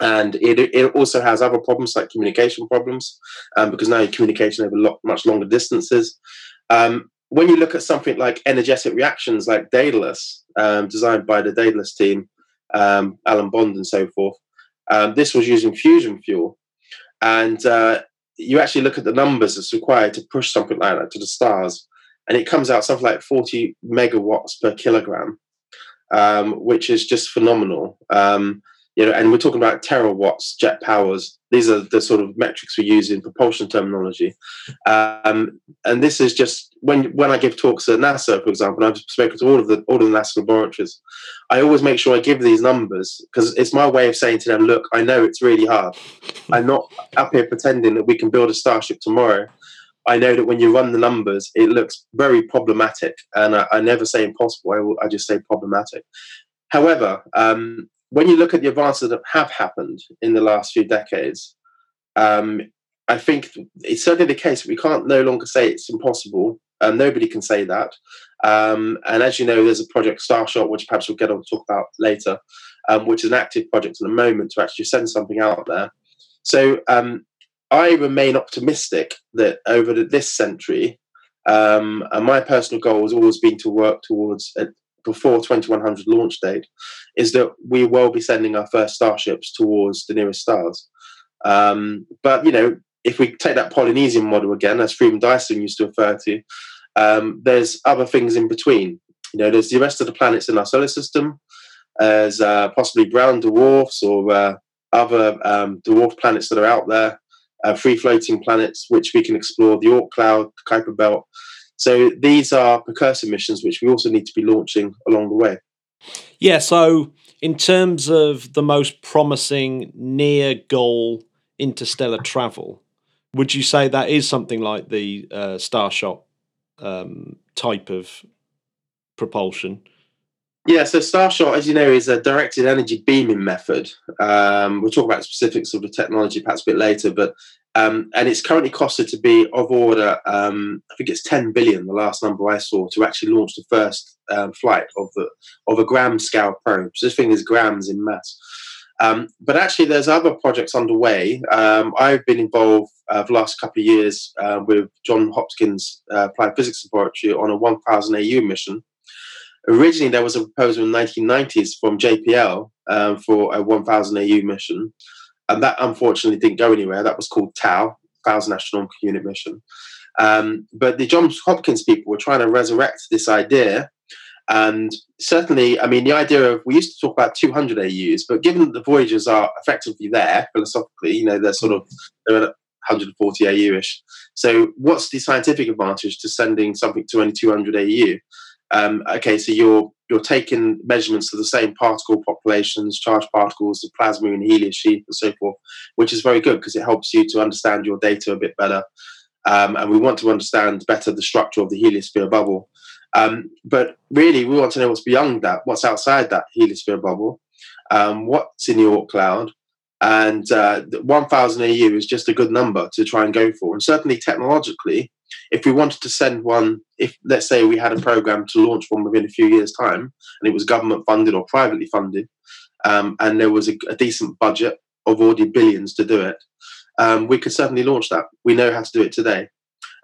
And it, it also has other problems like communication problems, um, because now you're communicating over lo- much longer distances. Um, when you look at something like energetic reactions like Daedalus, um, designed by the Daedalus team, um, Alan Bond and so forth, um, this was using fusion fuel. And uh, you actually look at the numbers that's required to push something like that to the stars. And it comes out something like forty megawatts per kilogram, um, which is just phenomenal. Um, you know, and we're talking about terawatts, jet powers. These are the sort of metrics we use in propulsion terminology. Um, and this is just when when I give talks at NASA, for example, and I've spoken to all of the all of the NASA laboratories. I always make sure I give these numbers because it's my way of saying to them, "Look, I know it's really hard. I'm not up here pretending that we can build a Starship tomorrow." I know that when you run the numbers, it looks very problematic. And I, I never say impossible, I, will, I just say problematic. However, um, when you look at the advances that have happened in the last few decades, um, I think it's certainly the case that we can't no longer say it's impossible. Um, nobody can say that. Um, and as you know, there's a project Starshot, which perhaps we'll get on to talk about later, um, which is an active project at the moment to actually send something out there. So, um, I remain optimistic that over the, this century, um, and my personal goal has always been to work towards, a, before twenty-one hundred launch date, is that we will be sending our first starships towards the nearest stars. Um, but, you know, if we take that Polynesian model again, as Freeman Dyson used to refer to, um, there's other things in between. You know, there's the rest of the planets in our solar system. as uh, possibly brown dwarfs or uh, other um, dwarf planets that are out there, uh, free-floating planets, which we can explore, the Oort Cloud, the Kuiper Belt. So these are precursor missions, which we also need to be launching along the way. Yeah, so in terms of the most promising near-goal interstellar travel, would you say that is something like the uh, Starshot um, type of propulsion? Yeah, so Starshot, as you know, is a directed energy beaming method. Um, we'll talk about specifics of the technology perhaps a bit later, but um, and it's currently costed to be of order, um, I think it's ten billion, the last number I saw, to actually launch the first um, flight of the of a gram scale probe. So this thing is grams in mass. Um, but actually, there's other projects underway. Um, I've been involved uh, the last couple of years uh, with John Hopkins uh, Applied Physics Laboratory on a one thousand A U mission. Originally, there was a proposal in the nineteen nineties from J P L um, for a one thousand A U mission, and that unfortunately didn't go anywhere. That was called TAU, one thousand Astronomical Unit Mission. Um, but the Johns Hopkins people were trying to resurrect this idea. And certainly, I mean, the idea of, we used to talk about two hundred A Us, but given that the Voyagers are effectively there philosophically, you know, they're sort of, they're at one hundred forty A U-ish. So what's the scientific advantage to sending something to only two hundred A U? Um, okay, so you're you're taking measurements of the same particle populations, charged particles, the plasma and helium sheath and so forth, which is very good because it helps you to understand your data a bit better. Um, and we want to understand better the structure of the heliosphere bubble. Um, but really, we want to know what's beyond that, what's outside that heliosphere bubble, um, what's in the Oort cloud. And uh, one thousand A U is just a good number to try and go for. And certainly technologically, if we wanted to send one, if let's say we had a program to launch one within a few years' time, and it was government funded or privately funded, um, and there was a, a decent budget of already billions to do it, um, we could certainly launch that. We know how to do it today.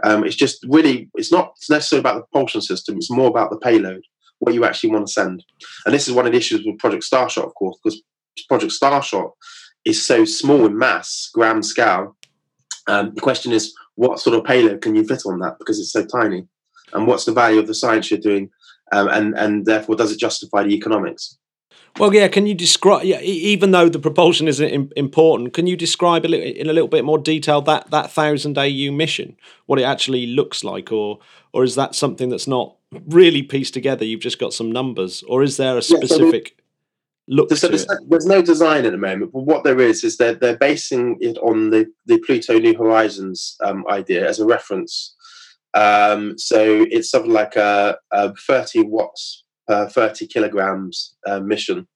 Um, it's just really, it's not necessarily about the propulsion system, it's more about the payload, what you actually want to send. And this is one of the issues with Project Starshot, of course, because Project Starshot is so small in mass, gram scale. Um, the question is, what sort of payload can you fit on that, because it's so tiny? And what's the value of the science you're doing? Um, and, and therefore, does it justify the economics? Well, yeah, can you describe, yeah, even though the propulsion is important, can you describe a little, in a little bit more detail that that one thousand A U mission, what it actually looks like? Or or is that something that's not really pieced together, you've just got some numbers? Or is there a specific yeah, so look so to there's, it? There's no design at the moment, but what there is, is they're, they're basing it on the, the Pluto New Horizons um, idea as a reference. Um, so it's something like a, a thirty watts per thirty kilograms uh, mission.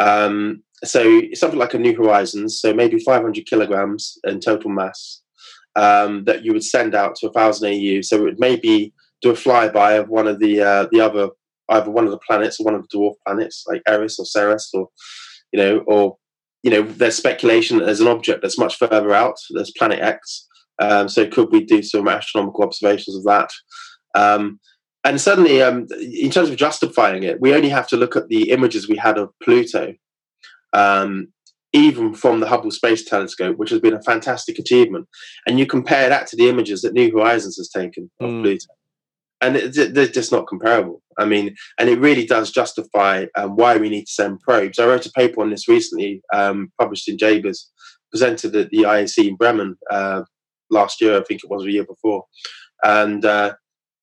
Um, so it's something like a New Horizons, so maybe five hundred kilograms in total mass um, that you would send out to one thousand A U. So it may be do a flyby of one of the uh, the other, either one of the planets or one of the dwarf planets, like Eris or Ceres, or, you know, or, you know, there's speculation that there's an object that's much further out, there's Planet X. Um, so could we do some astronomical observations of that? Um, And suddenly, um, in terms of justifying it, we only have to look at the images we had of Pluto, um, even from the Hubble Space Telescope, which has been a fantastic achievement. And you compare that to the images that New Horizons has taken of mm. Pluto. And it, it, they're just not comparable. I mean, and it really does justify um, why we need to send probes. I wrote a paper on this recently, um, published in J B I S, presented at the I A C in Bremen uh, last year, I think it was the year before. And... Uh,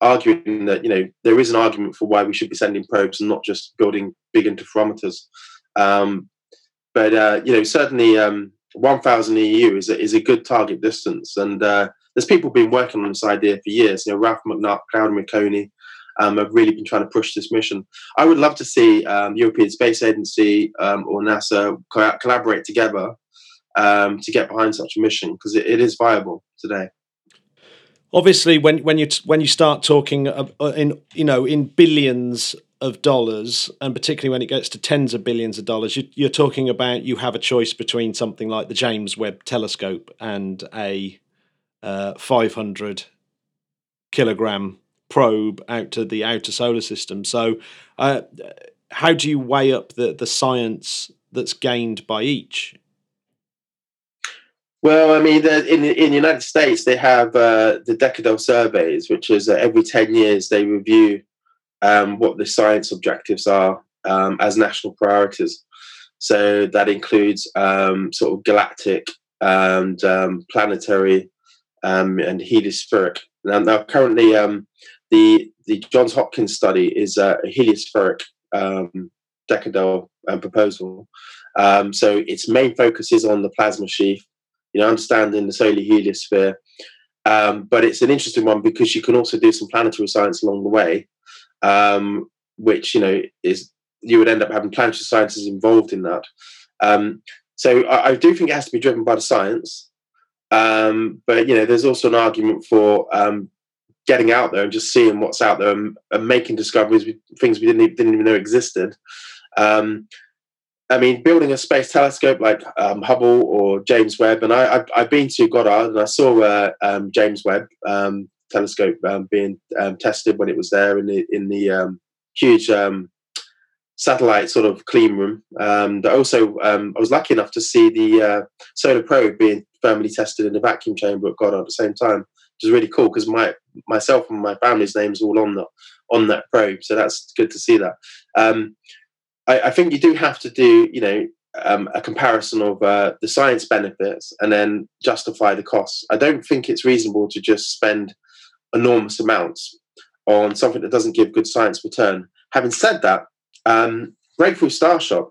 arguing that, you know, there is an argument for why we should be sending probes and not just building big interferometers. Um, but, uh, you know, certainly um, one thousand A U is a, is a good target distance. And uh, there's people been working on this idea for years. You know, Ralph McNutt, Cloud Marconi um, have really been trying to push this mission. I would love to see um, European Space Agency um, or NASA co- collaborate together um, to get behind such a mission, because it, it is viable today. Obviously, when when you when you start talking in you know in billions of dollars, and particularly when it gets to tens of billions of dollars, you, you're talking about you have a choice between something like the James Webb Telescope and a uh, five hundred kilogram probe out to the outer solar system. So, uh, how do you weigh up the, the science that's gained by each? Well, I mean, in, in the United States, they have uh, the Decadal surveys, which is uh, every ten years they review um, what the science objectives are um, as national priorities. So that includes um, sort of galactic and um, planetary um, and heliospheric. Now, now currently, um, the the Johns Hopkins study is a heliospheric um, decadal um, proposal. Um, so its main focus is on the plasma sheath, you know, understanding the solar heliosphere. Um, but it's an interesting one because you can also do some planetary science along the way, um, which, you know, is you would end up having planetary sciences involved in that. Um, so I, I do think it has to be driven by the science. Um, but, you know, there's also an argument for um, getting out there and just seeing what's out there and, and making discoveries, with things we didn't, didn't even know existed. Um, I mean, building a space telescope like um, Hubble or James Webb, and I, I've, I've been to Goddard and I saw uh, um, James Webb um, telescope um, being um, tested when it was there in the, in the um, huge um, satellite sort of clean room. Um, that also, um, I was lucky enough to see the uh, solar probe being firmly tested in the vacuum chamber at Goddard at the same time, which is really cool because my myself and my family's names are all on that on that probe, so that's good to see that. Um, I, I think you do have to do, you know, um, a comparison of uh, the science benefits and then justify the costs. I don't think it's reasonable to just spend enormous amounts on something that doesn't give good science return. Having said that, um, breakthrough Starshot,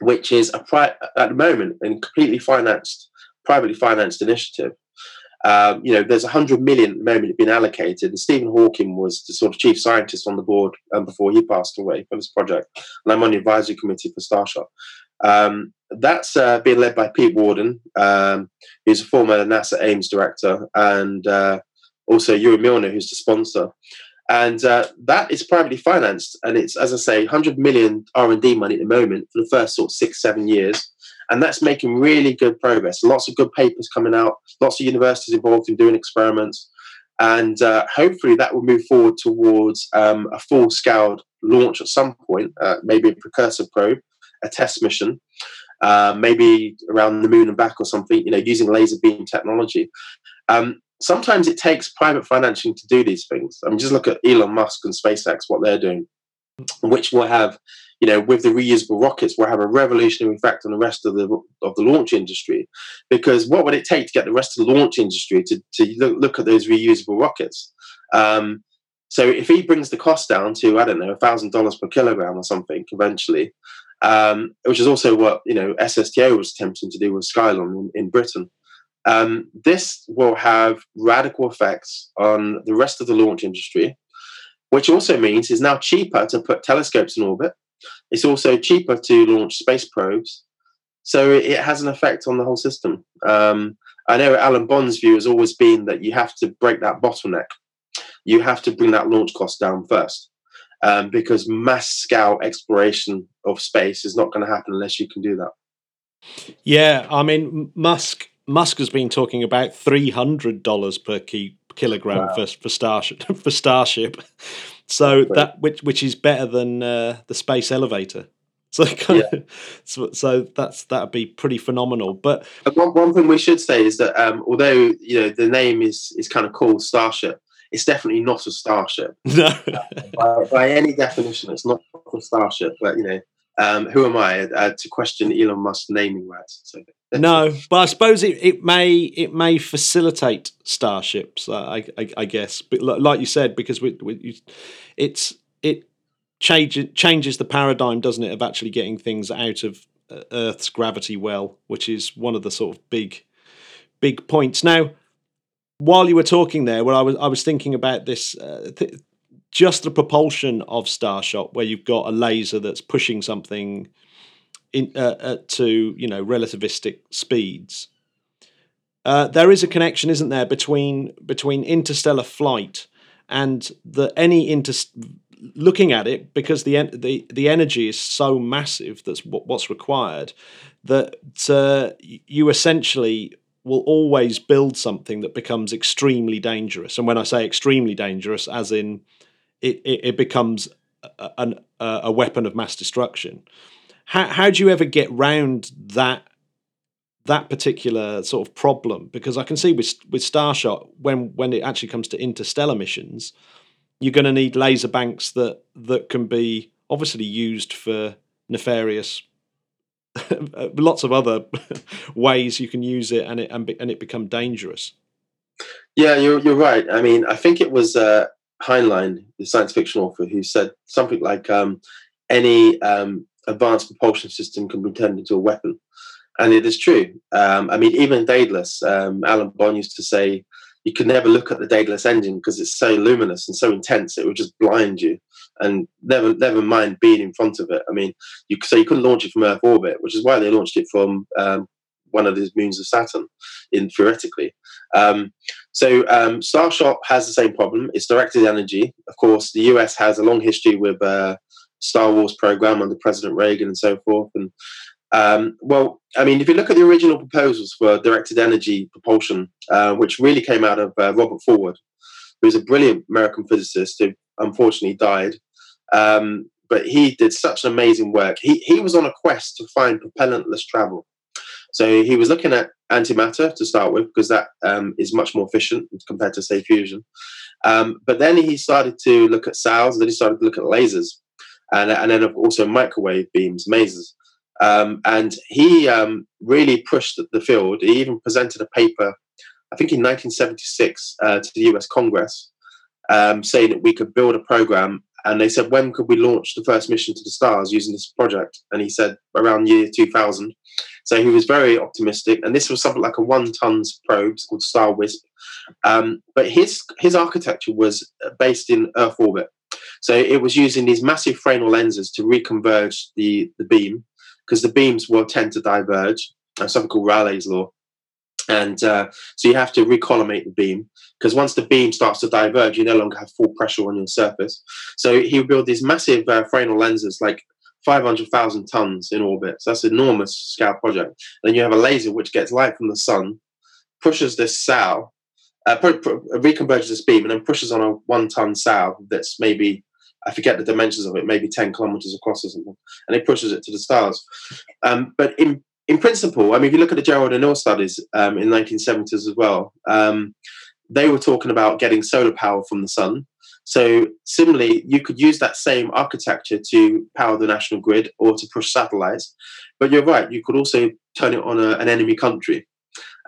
which is a pri- at the moment and completely financed, privately financed initiative. Um, you know, there's one hundred million at the moment being allocated, and Stephen Hawking was the sort of chief scientist on the board um, before he passed away for this project, and I'm on the advisory committee for Starshot. Um, that's uh, being led by Pete Warden, um, who's a former NASA Ames director, and uh, also Yuri Milner, who's the sponsor. And uh, that is privately financed, and it's, as I say, one hundred million R and D money at the moment for the first sort of six, seven years. And that's making really good progress. Lots of good papers coming out, lots of universities involved in doing experiments. And uh, hopefully that will move forward towards um, a full-scale launch at some point, uh, maybe a precursor probe, a test mission, uh, maybe around the moon and back or something, you know, using laser beam technology. Um, sometimes it takes private financing to do these things. I mean, just look at Elon Musk and SpaceX, what they're doing, which will have... You know, with the reusable rockets, we'll have a revolutionary effect on the rest of the of the launch industry, because what would it take to get the rest of the launch industry to to look, look at those reusable rockets? Um, so if he brings the cost down to, I don't know, a thousand dollars per kilogram or something eventually, um, which is also what, you know, S S T O was attempting to do with Skylon in, in Britain. Um, this will have radical effects on the rest of the launch industry, which also means it's now cheaper to put telescopes in orbit. It's also cheaper to launch space probes. So it has an effect on the whole system. Um, I know Alan Bond's view has always been that you have to break that bottleneck. You have to bring that launch cost down first, um, because mass scale exploration of space is not going to happen unless you can do that. Yeah, I mean, Musk Musk has been talking about three hundred dollars per key, kilogram wow. for, for, Starship, for Starship. So that which which is better than uh, the space elevator. So kind yeah. of, so, so that's that'd be pretty phenomenal. But one, one thing we should say is that um, although, you know, the name is is kind of called Starship, it's definitely not a starship. No, uh, by, by any definition, it's not a starship. But, you know, um, who am I uh, to question Elon Musk's naming rights? So. No, but I suppose it, it may it may facilitate starships. I, I, I guess, but like you said, because we, we it's it changes changes the paradigm, doesn't it, of actually getting things out of Earth's gravity well, which is one of the sort of big big points. Now, while you were talking there, where I was I was thinking about this. Uh, th- just the propulsion of Starshot, where you've got a laser that's pushing something in, uh, uh, to, you know, relativistic speeds. Uh, there is a connection, isn't there, between between interstellar flight and the any inter looking at it, because the en- the the energy is so massive that's w- what's required that uh, you essentially will always build something that becomes extremely dangerous. And when I say extremely dangerous, as in it it, it becomes a, an, a weapon of mass destruction. How, how do you ever get round that that particular sort of problem? Because I can see with with Starshot, when when it actually comes to interstellar missions, you're going to need laser banks that that can be obviously used for nefarious lots of other ways you can use it, and it and, be, and it become dangerous. Yeah, you're you're right. I mean, I think it was uh, Heinlein, the science fiction author, who said something like, um, "Any um, advanced propulsion system can be turned into a weapon," and it is true. Um, I mean, even Daedalus, um, Alan Bond used to say, you could never look at the Daedalus engine because it's so luminous and so intense it would just blind you, and never never mind being in front of it. I mean, you, so you couldn't launch it from Earth orbit, which is why they launched it from um, one of the moons of Saturn, in theoretically. Um, so um, Starshot has the same problem. It's directed energy. Of course, the U S has a long history with uh, Star Wars program under President Reagan and so forth. And Um, well, I mean, if you look at the original proposals for directed energy propulsion, uh, which really came out of uh, Robert Forward, who's a brilliant American physicist who unfortunately died, um, but he did such an amazing work. He he was on a quest to find propellantless travel. So he was looking at antimatter to start with, because that um, is much more efficient compared to, say, fusion. Um, but then he started to look at S A Ls, then he started to look at lasers, and, and then also microwave beams, masers. Um, and he um, really pushed the field. He even presented a paper, I think in nineteen seventy-six, uh, to the U S Congress, um, saying that we could build a program. And they said, when could we launch the first mission to the stars using this project? And he said, around year two thousand. So he was very optimistic. And this was something like a one-ton probe called Star Wisp. Um, but his his architecture was based in Earth orbit. So it was using these massive Fresnel lenses to reconverge the, the beam, because the beams will tend to diverge, something called Raleigh's law. And uh, so you have to recollimate the beam, because once the beam starts to diverge, you no longer have full pressure on your surface. So he built these massive uh, Fresnel lenses, like five hundred thousand tons in orbit. So that's an enormous scale project. Then you have a laser which gets light from the sun, pushes this S A L, uh, pro- pro- reconverges this beam, and then pushes on a one-ton S A L that's maybe, I forget the dimensions of it, maybe ten kilometers across or something, and it pushes it to the stars. Um, but in in principle, I mean, if you look at the Gerald and Orr studies um, in the nineteen seventies as well, um, they were talking about getting solar power from the sun. So similarly, you could use that same architecture to power the national grid or to push satellites. But you're right, you could also turn it on a, an enemy country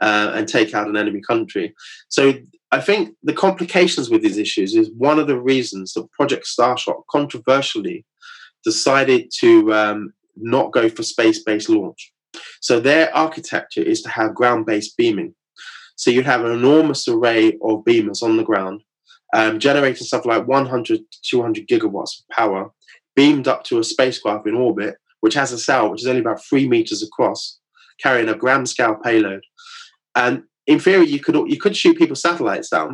uh, and take out an enemy country. So I think the complications with these issues is one of the reasons that Project Starshot controversially decided to um, not go for space-based launch. So their architecture is to have ground-based beaming. So you'd have an enormous array of beamers on the ground, um, generating stuff like one hundred to two hundred gigawatts of power, beamed up to a spacecraft in orbit, which has a cell which is only about three meters across, carrying a gram-scale payload. And in theory, you could you could shoot people's satellites down,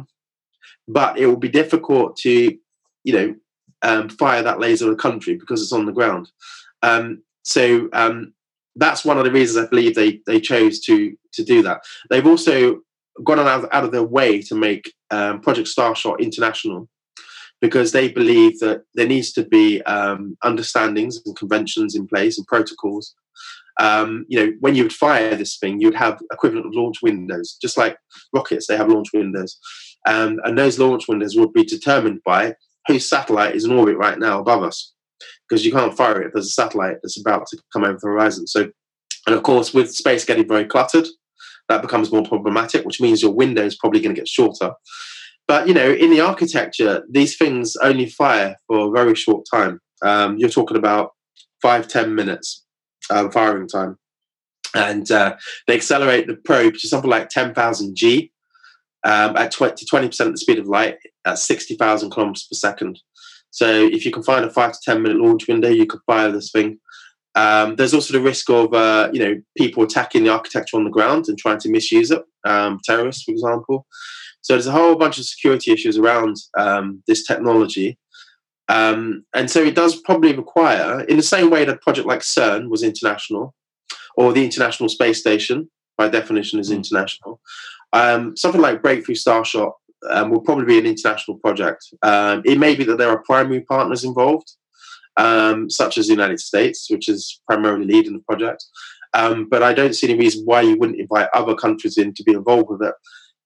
but it would be difficult to, you know, um, fire that laser at a country because it's on the ground. Um, so um, that's one of the reasons I believe they they chose to to do that. They've also gone out, out of their way to make um, Project Starshot international, because they believe that there needs to be um, understandings and conventions in place and protocols. Um, you know, when you would fire this thing, you'd have equivalent of launch windows, just like rockets, they have launch windows. Um, and those launch windows would be determined by whose satellite is in orbit right now above us, because you can't fire it if there's a satellite that's about to come over the horizon. So, and of course, with space getting very cluttered, that becomes more problematic, which means your window is probably going to get shorter. But, you know, in the architecture, these things only fire for a very short time. Um, you're talking about five, ten minutes. Um, firing time, and uh, they accelerate the probe to something like ten thousand G um, at twenty percent of the speed of light at sixty thousand kilometers per second. So if you can find a five to ten minute launch window, you could fire this thing. Um, there's also the risk of uh, you know people attacking the architecture on the ground and trying to misuse it, um, terrorists, for example. So there's a whole bunch of security issues around um, this technology. Um, and so it does probably require, in the same way that a project like CERN was international, or the International Space Station, by definition, is mm. international, um, something like Breakthrough Starshot um, will probably be an international project. Um, it may be that there are primary partners involved, um, such as the United States, which is primarily leading the project. Um, but I don't see any reason why you wouldn't invite other countries in to be involved with it.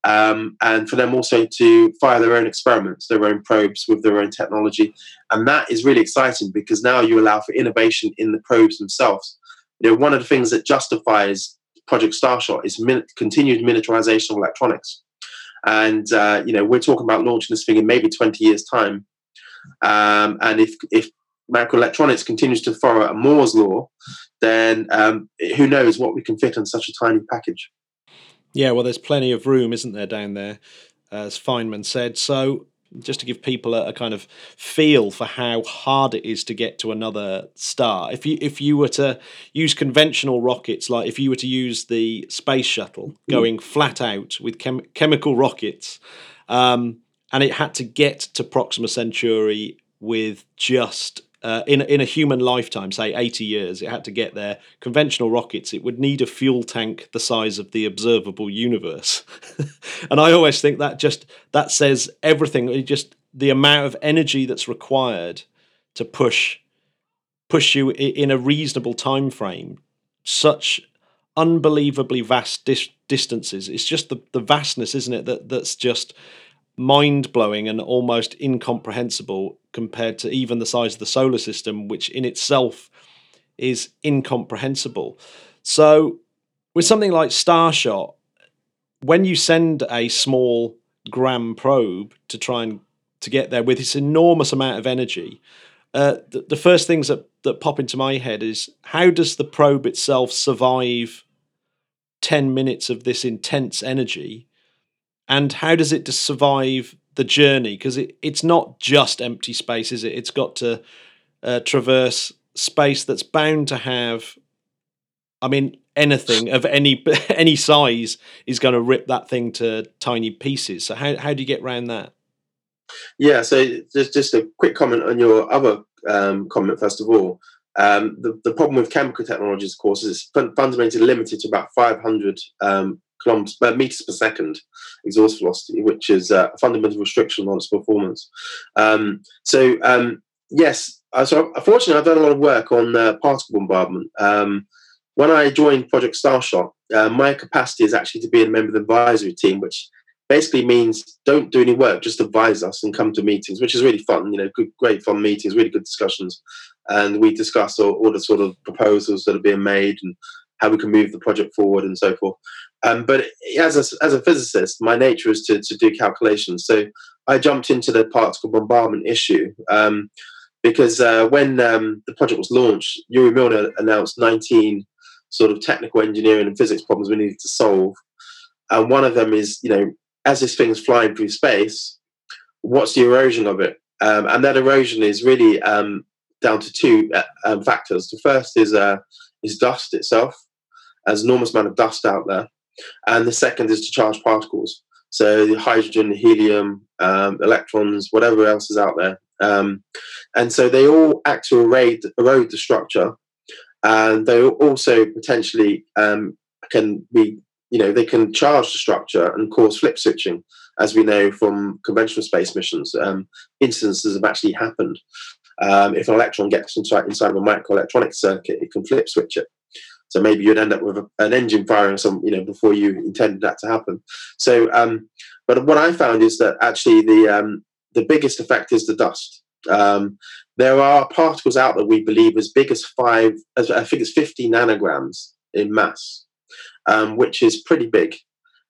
um, and for them also to fire their own experiments, their own probes with their own technology. And that is really exciting because now you allow for innovation in the probes themselves. You know, one of the things that justifies Project Starshot is min- continued miniaturization of electronics. And, uh, you know, we're talking about launching this thing in maybe twenty years' time. Um, and if, if microelectronics continues to follow a Moore's law, then um, who knows what we can fit in such a tiny package. Yeah, well, there's plenty of room, isn't there, down there, as Feynman said. So just to give people a, a kind of feel for how hard it is to get to another star, if you if you were to use conventional rockets, like if you were to use the space shuttle going mm. flat out with chem- chemical rockets, um, and it had to get to Proxima Centauri with just uh, in in a human lifetime, say eighty years, it had to get there. Conventional rockets, it would need a fuel tank the size of the observable universe. And I always think that just that says everything. It just the amount of energy that's required to push push you in a reasonable time frame, such unbelievably vast dis- distances. It's just the the vastness, isn't it? That that's just mind-blowing and almost incomprehensible compared to even the size of the solar system, which in itself is incomprehensible. So with something like Starshot, when you send a small gram probe to try and to get there with this enormous amount of energy, uh, the, the first things that, that pop into my head is, how does the probe itself survive ten minutes of this intense energy? And how does it just survive the journey? Because it, it's not just empty space, is it? It's got to uh, traverse space that's bound to have, I mean, anything of any any size is going to rip that thing to tiny pieces. So how how do you get around that? Yeah, so just, just a quick comment on your other um, comment, first of all. Um, the, the problem with chemical technologies, of course, is it's fun- fundamentally limited to about five hundred um kilometers per meters per second exhaust velocity, which is a fundamental restriction on its performance. Um, so um, yes, uh, so unfortunately, I've done a lot of work on uh, particle bombardment. Um, when I joined Project Starshot, uh, my capacity is actually to be a member of the advisory team, which basically means don't do any work, just advise us and come to meetings, which is really fun. You know, good, great fun meetings, really good discussions, and we discuss all, all the sort of proposals that are being made and how we can move the project forward and so forth. Um, but as a, as a physicist, my nature is to, to do calculations. So I jumped into the particle bombardment issue um, because uh, when um, the project was launched, Yuri Milner announced nineteen sort of technical engineering and physics problems we needed to solve. And one of them is, you know, as this thing's flying through space, what's the erosion of it? Um, and that erosion is really um, down to two uh, um, factors. The first is uh, is dust itself. There's an enormous amount of dust out there. And the second is to charge particles. So the hydrogen, helium, um, electrons, whatever else is out there. Um, and so they all act to erode, erode the structure. And they also potentially um, can be, you know, they can charge the structure and cause flip switching, as we know from conventional space missions. Um, instances have actually happened. Um, if an electron gets inside, inside of a microelectronic circuit, it can flip switch it. So maybe you'd end up with an engine firing some, you know, before you intended that to happen. So, um, but what I found is that actually the um, the biggest effect is the dust. Um, there are particles out that we believe as big as five, as I think it's fifty nanograms in mass, um, which is pretty big.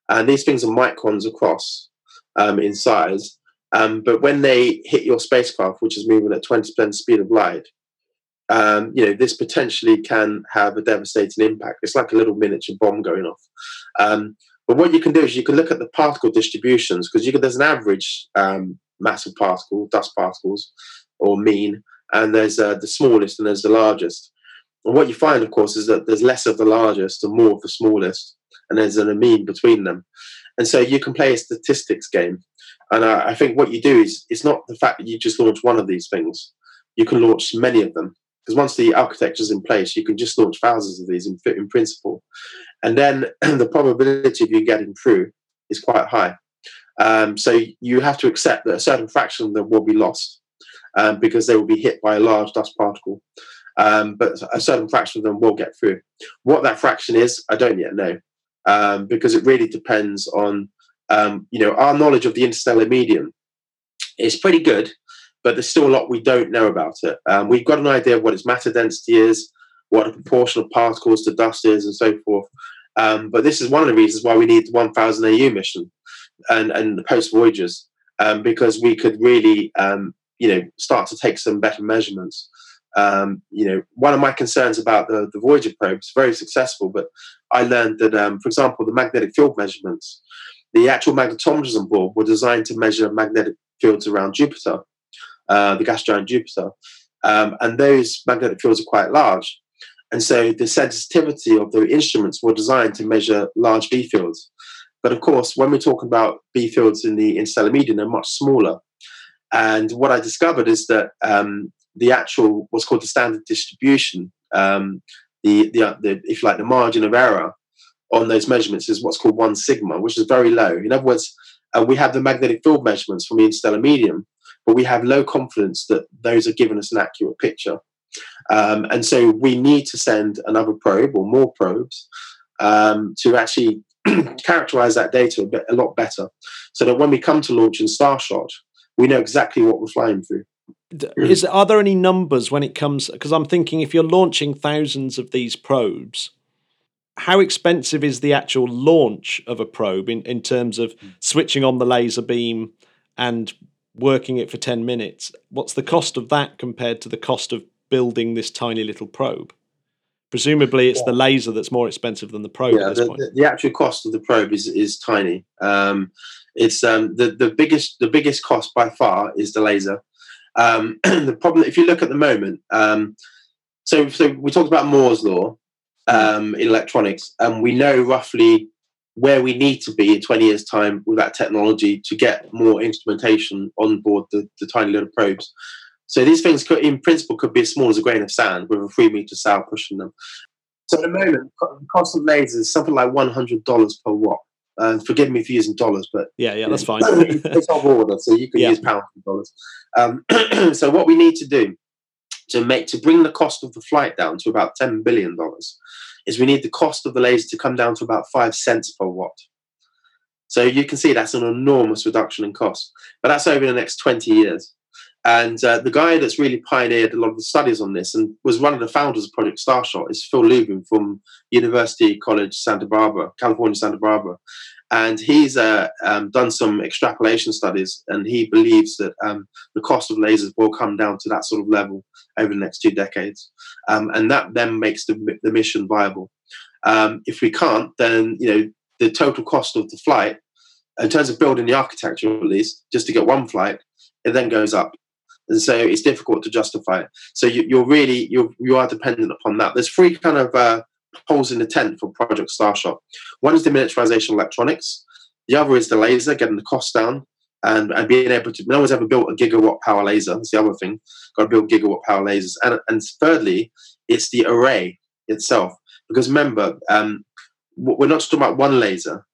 And these things are microns across um, in size. Um, but when they hit your spacecraft, which is moving at twenty percent the speed of light, Um, you know, this potentially can have a devastating impact. It's like a little miniature bomb going off. Um, but what you can do is you can look at the particle distributions, because you can, there's an average um, mass of particle, dust particles, or mean, and there's uh, the smallest and there's the largest. And what you find, of course, is that there's less of the largest and more of the smallest, and there's an mean between them. And so you can play a statistics game. And I, I think what you do is, it's not the fact that you just launch one of these things. You can launch many of them. Because once the architecture is in place, you can just launch thousands of these in, in principle. And then the probability of you getting through is quite high. Um, so you have to accept that a certain fraction of them will be lost um, because they will be hit by a large dust particle. Um, but a certain fraction of them will get through. What that fraction is, I don't yet know, um, because it really depends on um, you know, our knowledge of the interstellar medium is pretty good, but there's still a lot we don't know about it. Um, we've got an idea of what its matter density is, what the proportion of particles to dust is, and so forth. Um, but this is one of the reasons why we need the one thousand A U mission and, and the post-Voyagers, um, because we could really, um, you know, start to take some better measurements. Um, you know, one of my concerns about the, the Voyager probe is very successful, but I learned that, um, for example, the magnetic field measurements, the actual magnetometers on board were designed to measure magnetic fields around Jupiter, uh, the gas giant Jupiter. Um, and those magnetic fields are quite large. And so the sensitivity of the instruments were designed to measure large B fields. But of course, when we're talking about B fields in the interstellar medium, they're much smaller. And what I discovered is that um, the actual, what's called the standard distribution, um, the, the, the if you like, the margin of error on those measurements is what's called one sigma, which is very low. In other words, uh, we have the magnetic field measurements from the interstellar medium, but we have low confidence that those are giving us an accurate picture. Um, and so we need to send another probe or more probes um, to actually characterize that data a, bit, a lot better, so that when we come to launch in Starshot, we know exactly what we're flying through. Is, are there any numbers when it comes? Because I'm thinking if you're launching thousands of these probes, how expensive is the actual launch of a probe in, in terms of switching on the laser beam and working it for ten minutes? What's the cost of that compared to the cost of building this tiny little probe? Presumably it's yeah. the laser that's more expensive than the probe yeah, at this the, point. The, the actual cost of the probe is is tiny. Um, it's um, the, the biggest the biggest cost by far is the laser. Um, the problem, if you look at the moment, um, so, so we talked about Moore's law um, in electronics, and we know roughly where we need to be in twenty years' time with that technology to get more instrumentation on board the, the tiny little probes. So these things, could, in principle, could be as small as a grain of sand with a three-metre sail pushing them. So at the moment, the cost of lasers is something like one hundred dollars per watt. Uh, forgive me for using dollars, but... Yeah, yeah, that's know, fine. It's off order, so you can yeah. use pounds and dollars. Um, so what we need to do to make to bring the cost of the flight down to about ten billion dollars is we need the cost of the laser to come down to about five cents per watt. So you can see that's an enormous reduction in cost. But that's over the next twenty years. And uh, the guy that's really pioneered a lot of the studies on this and was one of the founders of Project Starshot is Phil Lubin from University College Santa Barbara, California, Santa Barbara. And he's uh, um, done some extrapolation studies, and he believes that um, the cost of lasers will come down to that sort of level over the next two decades. Um, and that then makes the, the mission viable. Um, if we can't, then, you know, the total cost of the flight, in terms of building the architecture at least, just to get one flight, it then goes up. And so it's difficult to justify it. So you, you're really, you're, you are dependent upon that. There's three kind of uh, holes in the tent for Project Starshot. One is the miniaturization of electronics. The other is the laser, getting the cost down and, and being able to, no one's ever built a gigawatt power laser. That's the other thing. Got to build gigawatt power lasers. And, and thirdly, it's the array itself. Because remember, um, we're not just talking about one laser.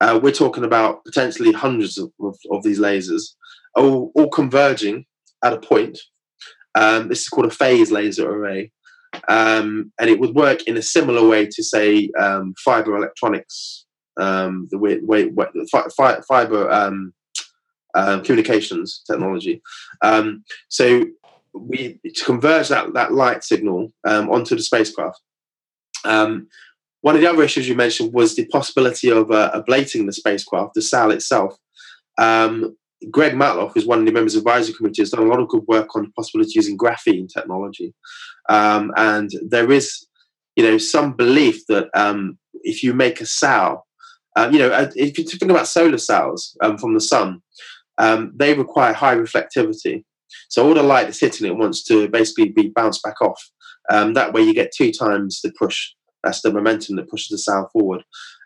Uh, we're talking about potentially hundreds of, of, of these lasers, all, all converging at a point. Um, this is called a phase laser array. Um, and it would work in a similar way to, say, um, fiber electronics, um, the way, way, way fi- fi- fiber um, uh, communications technology. Um, so we to converge that, that light signal um, onto the spacecraft. Um, one of the other issues you mentioned was the possibility of uh, ablating the spacecraft, the sail itself. Um, Greg Matloff, who's one of the members of the advisory committee, has done a lot of good work on the possibility of using graphene technology. Um, and there is, you know, some belief that um, if you make a sail, uh, you know, if you think about solar sails um, from the sun, um, they require high reflectivity. So all the light that's hitting it wants to basically be bounced back off. Um, that way you get two times the push. That's the momentum that pushes the sail forward.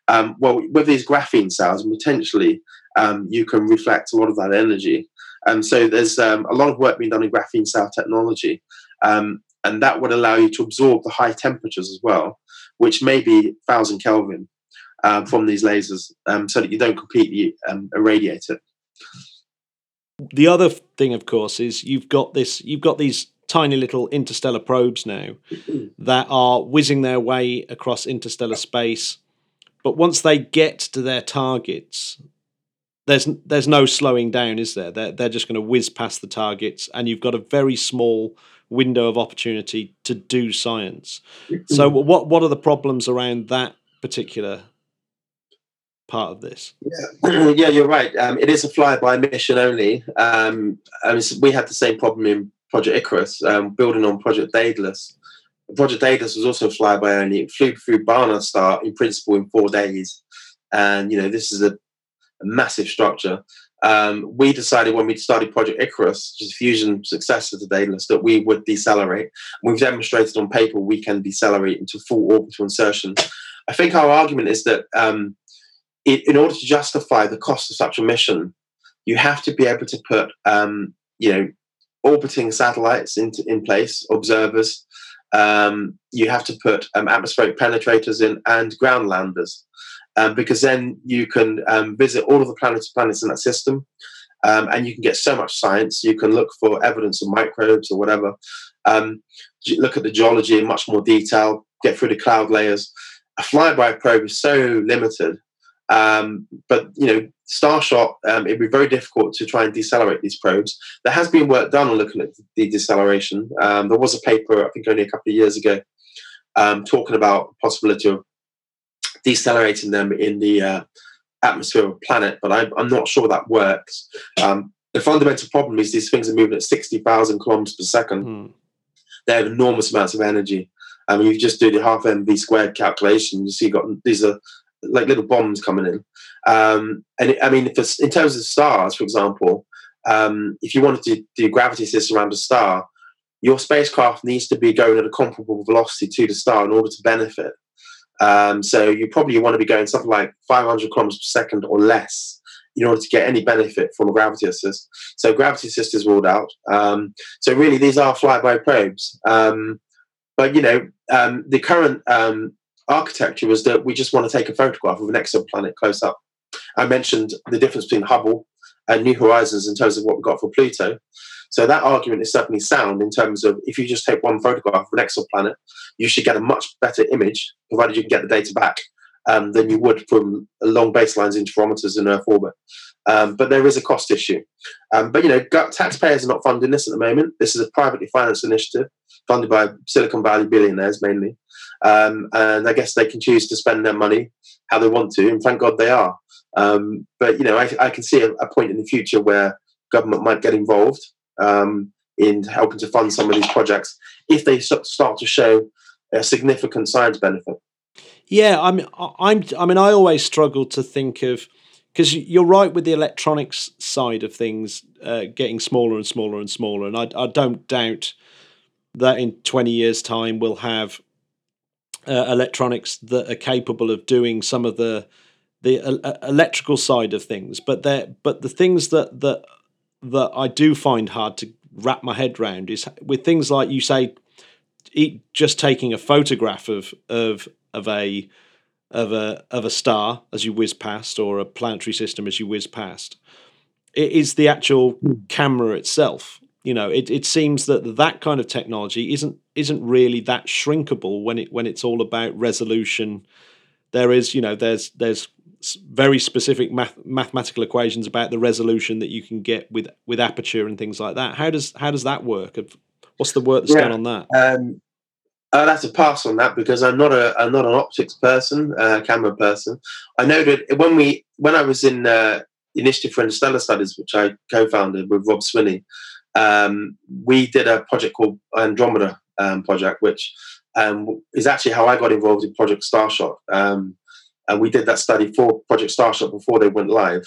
Um, well, with these graphene sails, potentially, Um, you can reflect a lot of that energy. And so there's um, a lot of work being done in graphene cell technology. Um, and that would allow you to absorb the high temperatures as well, which may be one thousand Kelvin um, from these lasers, um, so that you don't completely um, irradiate it. The other thing, of course, is you've got this, you've got these tiny little interstellar probes now that are whizzing their way across interstellar space. But once they get to their targets, there's there's no slowing down, is there? They're, they're just going to whiz past the targets, and you've got a very small window of opportunity to do science. So what what are the problems around that particular part of this? Yeah, yeah, you're right. Um, it is a fly-by mission only. Um, and we had the same problem in Project Icarus, um, building on Project Daedalus. Project Daedalus was also fly-by only. It flew through Barnastar in principle in four days. And, you know, this is a, a massive structure. Um, we decided when we started Project Icarus, which is a fusion successor to Daedalus, that we would decelerate. We've demonstrated on paper we can decelerate into full orbital insertion. I think our argument is that um, in, in order to justify the cost of such a mission, you have to be able to put, um, you know, orbiting satellites into in place, observers. Um, you have to put um, atmospheric penetrators in and ground landers. Um, because then you can um, visit all of the planets planets in that system, um, and you can get so much science. You can look for evidence of microbes or whatever, um, look at the geology in much more detail, get through the cloud layers. A fly-by probe is so limited, um, but you know, Starshot, um, it'd be very difficult to try and decelerate these probes. There has been work done on looking at the deceleration. Um, there was a paper, I think only a couple of years ago, um, talking about the possibility of decelerating them in the uh, atmosphere of a planet, but I'm, I'm not sure that works. Um, the fundamental problem is these things are moving at sixty thousand kilometers per second. Mm. They have enormous amounts of energy. I mean, you just do the half M V squared calculation, you see you've got these are like little bombs coming in. Um, and it, I mean, if it's, in terms of stars, for example, um, if you wanted to do gravity assist around a star, your spacecraft needs to be going at a comparable velocity to the star in order to benefit. Um, so you probably want to be going something like five hundred kilometers per second or less in order to get any benefit from a gravity assist. So gravity assist is ruled out. Um, so really, these are fly-by probes. Um, but, you know, um, the current um, architecture was that we just want to take a photograph of an exoplanet close up. I mentioned the difference between Hubble and New Horizons in terms of what we got for Pluto. So that argument is certainly sound in terms of if you just take one photograph of an exoplanet, you should get a much better image, provided you can get the data back, um, than you would from long baselines interferometers in Earth orbit. Um, but there is a cost issue. Um, but, you know, taxpayers are not funding this at the moment. This is a privately financed initiative funded by Silicon Valley billionaires mainly. Um, and I guess they can choose to spend their money how they want to, and thank God they are. Um, but, you know, I, I can see a, a point in the future where government might get involved Um, in helping to fund some of these projects if they start to show a significant science benefit. Yeah, I mean, I'm, I mean, I always struggle to think of, because you're right with the electronics side of things uh, getting smaller and smaller and smaller, and I, I don't doubt that in twenty years' time we'll have uh, electronics that are capable of doing some of the the uh, electrical side of things, but they're but the things that that that I do find hard to wrap my head around is with things like you say, just taking a photograph of of of a of a of a star as you whiz past, or a planetary system as you whiz past. It is the actual camera itself. You know, it, it seems that that kind of technology isn't isn't really that shrinkable when it when it's all about resolution. There is, you know, there's there's. very specific math- mathematical equations about the resolution that you can get with, with aperture and things like that. How does how does that work? What's the work that's yeah, done on that? Um, I'll have to pass on that because I'm not a I'm not an optics person, uh, camera person. I know that when we when I was in uh, Initiative for Interstellar Studies, which I co-founded with Rob Swinney, um, we did a project called Andromeda um, Project, which um, is actually how I got involved in Project Starshot. Um, And we did that study for Project Starshot before they went live.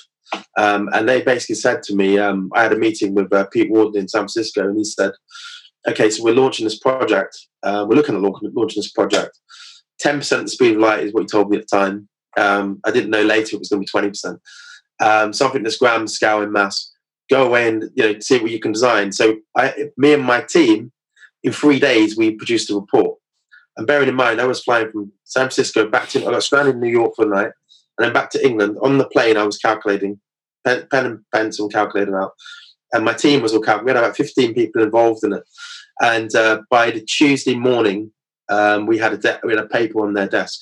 Um, and they basically said to me, um, I had a meeting with uh, Pete Warden in San Francisco, and he said, okay, so we're launching this project. Uh, we're looking at launching this project. ten percent the speed of light is what he told me at the time. Um, I didn't know later it was going to be twenty percent. Um, something that's gram, scale, and mass. Go away and you know see what you can design. So I, me and my team, in three days, we produced a report. And bearing in mind, I was flying from San Francisco back to, I got stranded in New York for the night, and then back to England. On the plane, I was calculating, pen, pen and pencil calculator out. And my team was all calculating. We had about fifteen people involved in it. And uh, by the Tuesday morning, um, we had a de- we had a paper on their desk.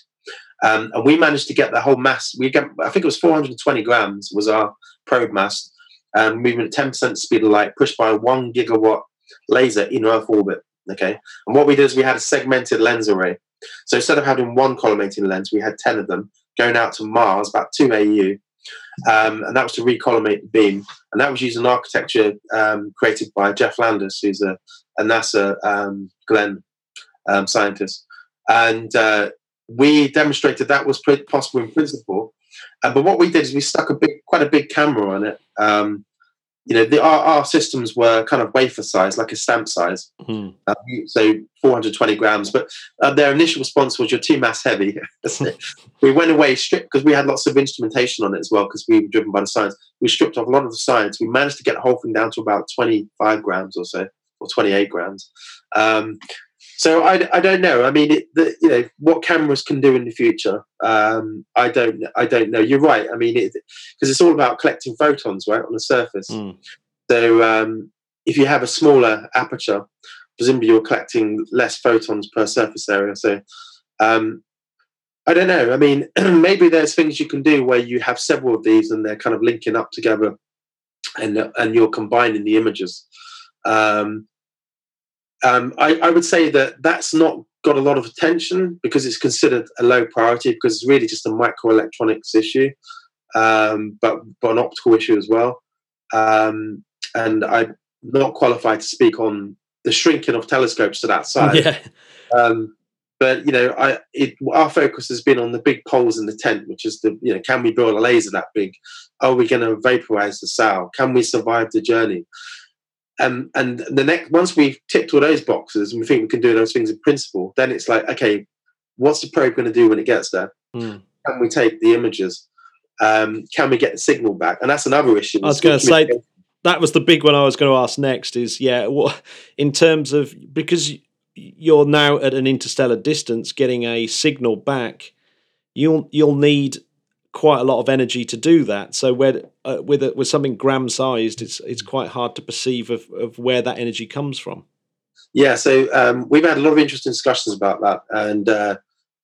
Um, and we managed to get the whole mass. We get, I think it was four hundred twenty grams was our probe mass and moving at ten percent speed of light, pushed by a one gigawatt laser in Earth orbit. Okay, and what we did is we had a segmented lens array. So instead of having one collimating lens, we had ten of them going out to Mars, about two A U, um, and that was to recollimate the beam. And that was using an architecture um, created by Jeff Landis, who's a, a NASA um, Glenn um, scientist. And uh, we demonstrated that was possible in principle. Uh, but what we did is we stuck a big, quite a big camera on it. Um, you know, the, our, our systems were kind of wafer size, like a stamp size, mm. uh, so four hundred twenty grams. But uh, their initial response was, "You're too mass heavy." We went away stripped, because we had lots of instrumentation on it as well, because we were driven by the science. We stripped off a lot of the science. We managed to get the whole thing down to about twenty-five grams or so, or twenty-eight grams. Um, So I, I don't know. I mean, it, the, you know, what cameras can do in the future, um, I don't I don't know. You're right. I mean, because it, it's all about collecting photons, right, on the surface. Mm. So um, if you have a smaller aperture, presumably you're collecting less photons per surface area. So um, I don't know. I mean, maybe there's things you can do where you have several of these and they're kind of linking up together, and and you're combining the images. Um Um, I, I would say that that's not got a lot of attention because it's considered a low priority, because it's really just a microelectronics issue, um, but, but an optical issue as well. Um, and I'm not qualified to speak on the shrinking of telescopes to that size. Yeah. Um, but, you know, I, it, our focus has been on the big poles in the tent, which is the, you know, can we build a laser that big? Are we going to vaporize the sow? Can we survive the journey? Um, and the next, once we've ticked all those boxes and we think we can do those things in principle, then it's like, okay, what's the probe going to do when it gets there? Mm. Can we take the images? Um, can we get the signal back? And that's another issue. I was going to say, that was the big one I was going to ask next is, yeah, what in terms of, because you're now at an interstellar distance, getting a signal back, you'll you'll need quite a lot of energy to do that. So where, uh, with a, with something gram sized, it's it's quite hard to perceive of, of where that energy comes from. Yeah, so um, we've had a lot of interesting discussions about that, and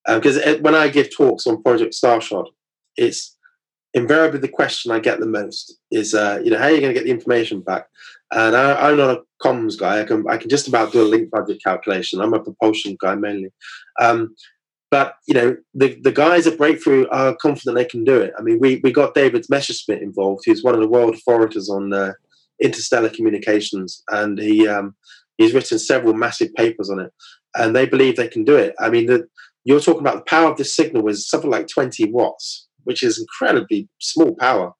because uh, um, when I give talks on Project Starshot, it's invariably the question I get the most is, uh, you know, how are you going to get the information back? And I, I'm not a comms guy. I can I can just about do a link budget calculation. I'm a propulsion guy mainly. Um, But, you know, the, the guys at Breakthrough are confident they can do it. I mean, we, we got David Messerschmidt involved, who's one of the world authorities on uh, interstellar communications, and he um, he's written several massive papers on it, and they believe they can do it. I mean, the, you're talking about the power of this signal is something like twenty watts, which is incredibly small power.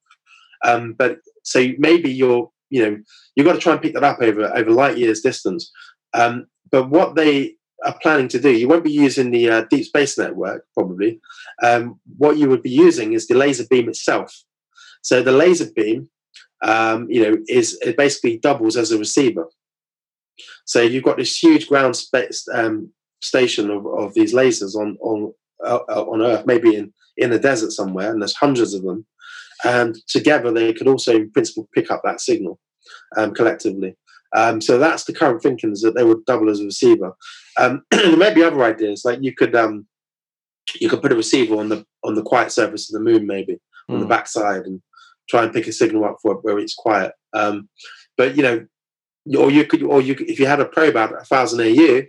Um, but so maybe you're, you know, you've got to try and pick that up over, over light years distance. Um, but what they... are planning to do, you won't be using the uh, deep space network probably. Um, what you would be using is the laser beam itself. So the laser beam, um, you know, is it basically doubles as a receiver. So you've got this huge ground space um, station of, of these lasers on on uh, on Earth, maybe in in the desert somewhere, and there's hundreds of them. And together they could also, in principle, pick up that signal um, collectively. Um, so that's the current thinking, is that they would double as a receiver. Um, there may be other ideas, like you could um, you could put a receiver on the on the quiet surface of the moon, maybe on mm. the backside, and try and pick a signal up for it where it's quiet. Um, but you know, or you could, or you could, if you had a probe out at a thousand A U,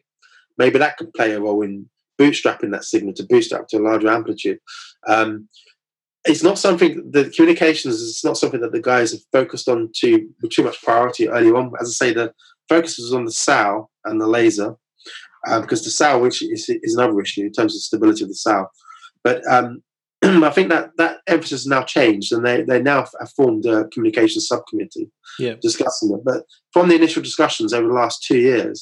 maybe that could play a role in bootstrapping that signal to boost it up to a larger amplitude. Um, It's not something, the communications is not something that the guys have focused on too, with too much priority early on. As I say, the focus was on the sow and the laser, um, because the sow, which is, is another issue in terms of stability of the sow. But um, I think that that emphasis has now changed, and they, they now have formed a communications subcommittee yeah. discussing it. But from the initial discussions over the last two years,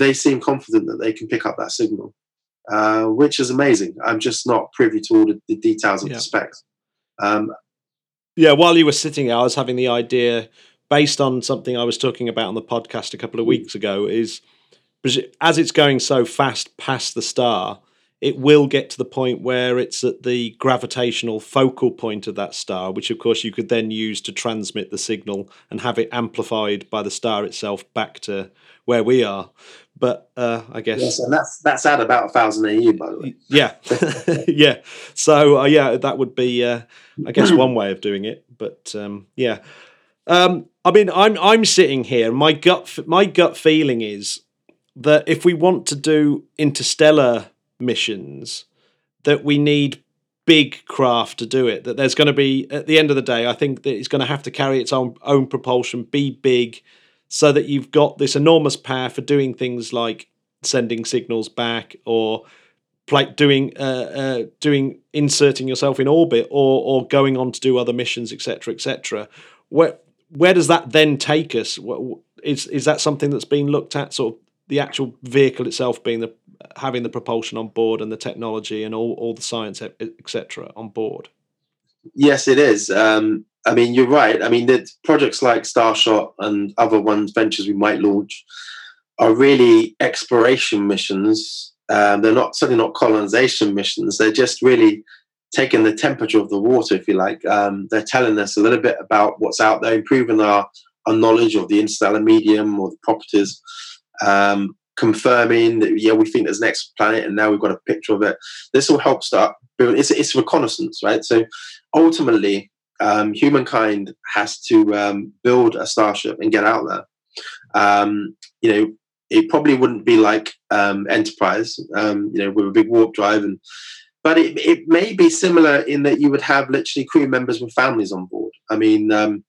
they seem confident that they can pick up that signal, uh, which is amazing. I'm just not privy to all the, the details and yeah. the specs. Um, yeah, while you were sitting there, I was having the idea, based on something I was talking about on the podcast a couple of weeks ago, is as it's going so fast past the star, it will get to the point where it's at the gravitational focal point of that star, which of course you could then use to transmit the signal and have it amplified by the star itself back to where we are. But uh, I guess yes, and that's that's at about a thousand A U, by the way. Yeah, yeah. So uh, yeah, that would be uh, I guess one way of doing it. But um, yeah, um, I mean, I'm I'm sitting here. My gut my gut feeling is that if we want to do interstellar missions, that we need big craft to do it. That there's going to be, at the end of the day, I think that it's going to have to carry its own own propulsion, be big, so that you've got this enormous power for doing things like sending signals back, or like doing, uh, uh, doing inserting yourself in orbit, or or going on to do other missions, et cetera, et cetera. Where where does that then take us? Is is that something that's been looked at? Sort of the actual vehicle itself being the having the propulsion on board and the technology and all all the science, et cetera, on board. Yes, it is. Um... I mean, you're right. I mean, the projects like Starshot and other ones, ventures we might launch, are really exploration missions. Um, they're not certainly not colonization missions. They're just really taking the temperature of the water, if you like. Um, they're telling us a little bit about what's out there, improving our, our knowledge of the interstellar medium or the properties, um, confirming that, yeah, we think there's an exoplanet and now we've got a picture of it. This all helps start building. It's, it's reconnaissance, right? So ultimately, Um, humankind has to um, build a starship and get out there. Um, you know, it probably wouldn't be like um, Enterprise, um, you know, with a big warp drive, and but it, it may be similar in that you would have literally crew members with families on board. I mean, um,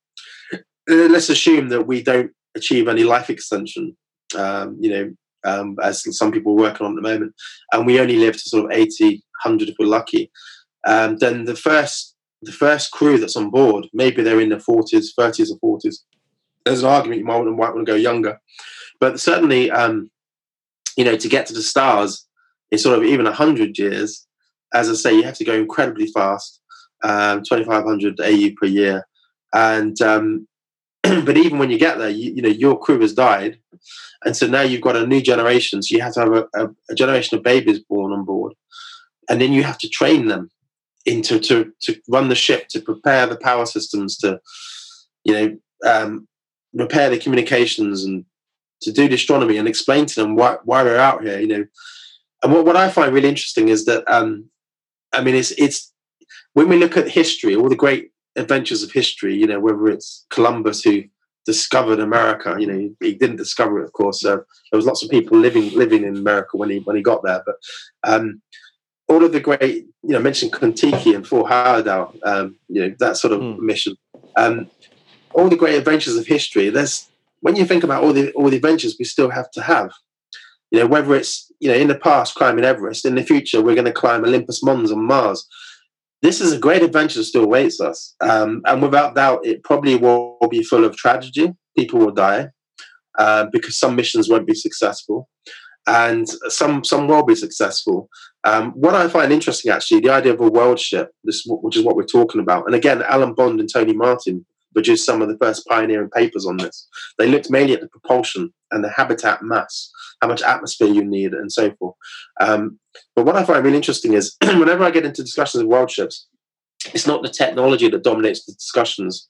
let's assume that we don't achieve any life extension, um, you know, um, as some people are working on at the moment, and we only live to sort of eighty, one hundred if we're lucky. Um, then the first the first crew that's on board, maybe they're in their forties, thirties or forties. There's an argument you might want to, might want to go younger. But certainly, um, you know, to get to the stars in sort of even one hundred years, as I say, you have to go incredibly fast, um, twenty-five hundred A U per year. And um, but even when you get there, you, you know, your crew has died. And so now you've got a new generation. So you have to have a, a, a generation of babies born on board. And then you have to train them into to to run the ship, to prepare the power systems, to you know um, repair the communications, and to do the astronomy and explain to them why why we're out here. You know, and what, what I find really interesting is that um, I mean, it's it's when we look at history, all the great adventures of history. You know, whether it's Columbus who discovered America. You know, he didn't discover it, of course. Uh, there was lots of people living living in America when he when he got there, but. Um, All of the great, you know, mentioned Kon-Tiki and Fort Heyerdahl, um, you know, that sort of mm. mission. Um, all the great adventures of history. There's when you think about all the all the adventures we still have to have. You know, whether it's you know in the past climbing Everest, in the future we're going to climb Olympus Mons on Mars. This is a great adventure that still awaits us, um, and without doubt, it probably will be full of tragedy. People will die uh, because some missions won't be successful. And some some will be successful. Um, what I find interesting, actually, the idea of a world ship, this, which is what we're talking about. And again, Alan Bond and Tony Martin produced some of the first pioneering papers on this. They looked mainly at the propulsion and the habitat mass, how much atmosphere you need and so forth. Um, but what I find really interesting is whenever I get into discussions of world ships, it's not the technology that dominates the discussions.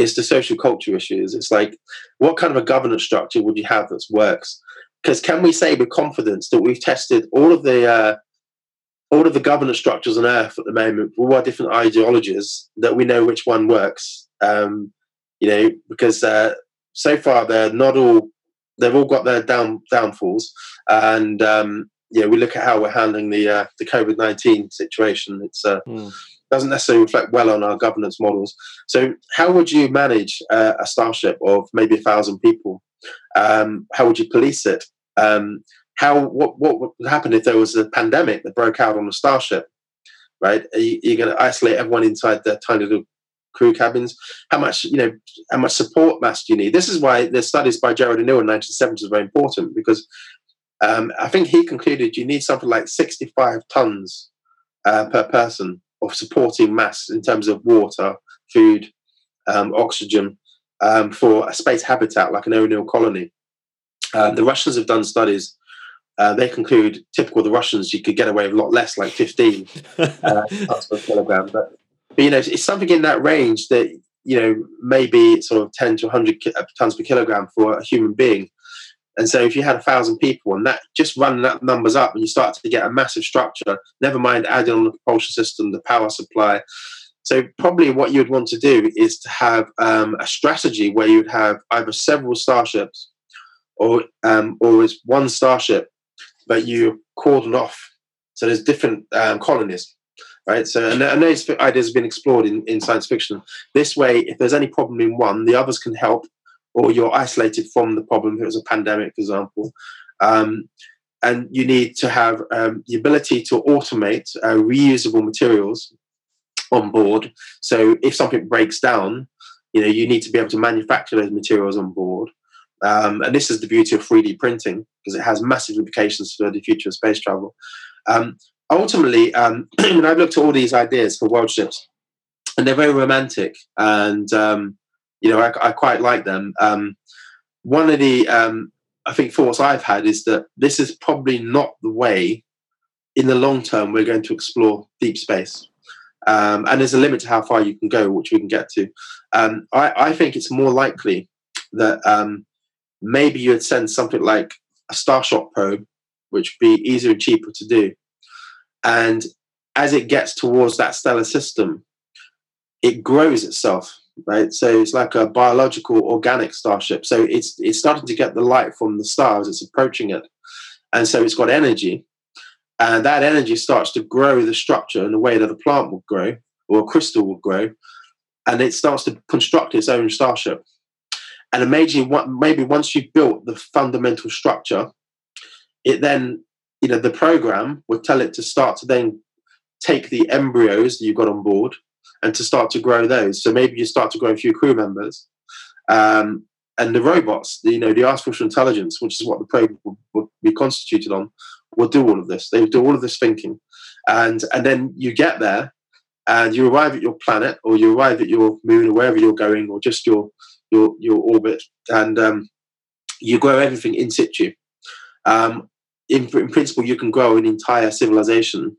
It's the social culture issues. It's like, what kind of a governance structure would you have that works? Because can we say with confidence that we've tested all of the uh, all of the governance structures on Earth at the moment, all our different ideologies, that we know which one works? Um, you know, because uh, so far they're not all they've all got their down downfalls. And um, yeah, we look at how we're handling the uh, the COVID nineteen situation. It's uh, mm. doesn't necessarily reflect well on our governance models. So, how would you manage uh, a starship of maybe a thousand people? Um, how would you police it? Um, how what what would happen if there was a pandemic that broke out on a starship? Right, are you, you're going to isolate everyone inside their tiny little crew cabins? How much you know? How much support mass do you need? This is why the studies by Gerald O'Neill in the nineteen seventies are very important, because um, I think he concluded you need something like sixty-five tons uh, per person of supporting mass in terms of water, food, um, oxygen. Um, for a space habitat like an O'Neill colony. Uh, the Russians have done studies. Uh, they conclude, typical of the Russians, you could get away with a lot less, like fifteen uh, tons per kilogram. But, but, you know, it's, it's something in that range that, you know, maybe sort of ten to one hundred ki- tons per kilogram for a human being. And so if you had a thousand people and that, just run that numbers up and you start to get a massive structure, never mind adding on the propulsion system, the power supply. So probably what you'd want to do is to have um, a strategy where you'd have either several starships or um, or it's one starship, but you cordon off. So there's different um, colonies, right? So and I know this idea has been explored in, in science fiction. This way, if there's any problem in one, the others can help, or you're isolated from the problem. If it was a pandemic, for example. Um, and you need to have um, the ability to automate uh, reusable materials on board. So if something breaks down, you know, you need to be able to manufacture those materials on board. Um, and this is the beauty of three D printing, because it has massive implications for the future of space travel. Um, ultimately, um, when I've looked at all these ideas for world ships, and they're very romantic, and um, you know, I, I quite like them. Um, one of the, um, I think, thoughts I've had is that this is probably not the way, in the long term, we're going to explore deep space. Um, and there's a limit to how far you can go, which we can get to. Um, I, I think it's more likely that um, maybe you would send something like a Starshot probe, which would be easier and cheaper to do. And as it gets towards that stellar system, it grows itself, right? So it's like a biological, organic starship. So it's it's starting to get the light from the stars. It's approaching it. And so it's got energy. And that energy starts to grow the structure in the way that a plant will grow or a crystal will grow. And it starts to construct its own starship. And maybe maybe once you've built the fundamental structure, it then, you know, the program would tell it to start to then take the embryos that you've got on board and to start to grow those. So maybe you start to grow a few crew members. Um, and the robots, you know, the artificial intelligence, which is what the program would be constituted on, will do all of this. They do all of this thinking. And and then you get there and you arrive at your planet or you arrive at your moon or wherever you're going or just your your your orbit, and um, you grow everything in situ. Um, in, in principle, you can grow an entire civilization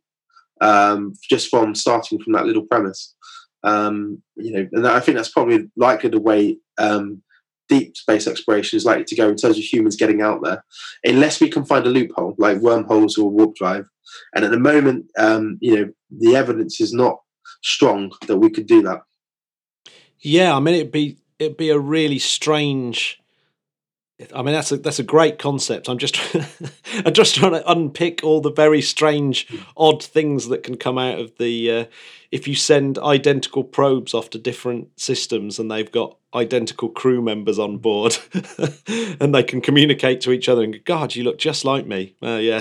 um, just from starting from that little premise. Um, you know, and I think that's probably likely the way um, deep space exploration is likely to go in terms of humans getting out there, unless we can find a loophole like wormholes or warp drive. And at the moment, um, you know, the evidence is not strong that we could do that. Yeah, I mean, it'd be it'd be a really strange. I mean, that's a that's a great concept. I'm just I'm just trying to unpick all the very strange, odd things that can come out of the. Uh, if you send identical probes off to different systems and they've got identical crew members on board and they can communicate to each other and go, God, you look just like me. Uh, yeah,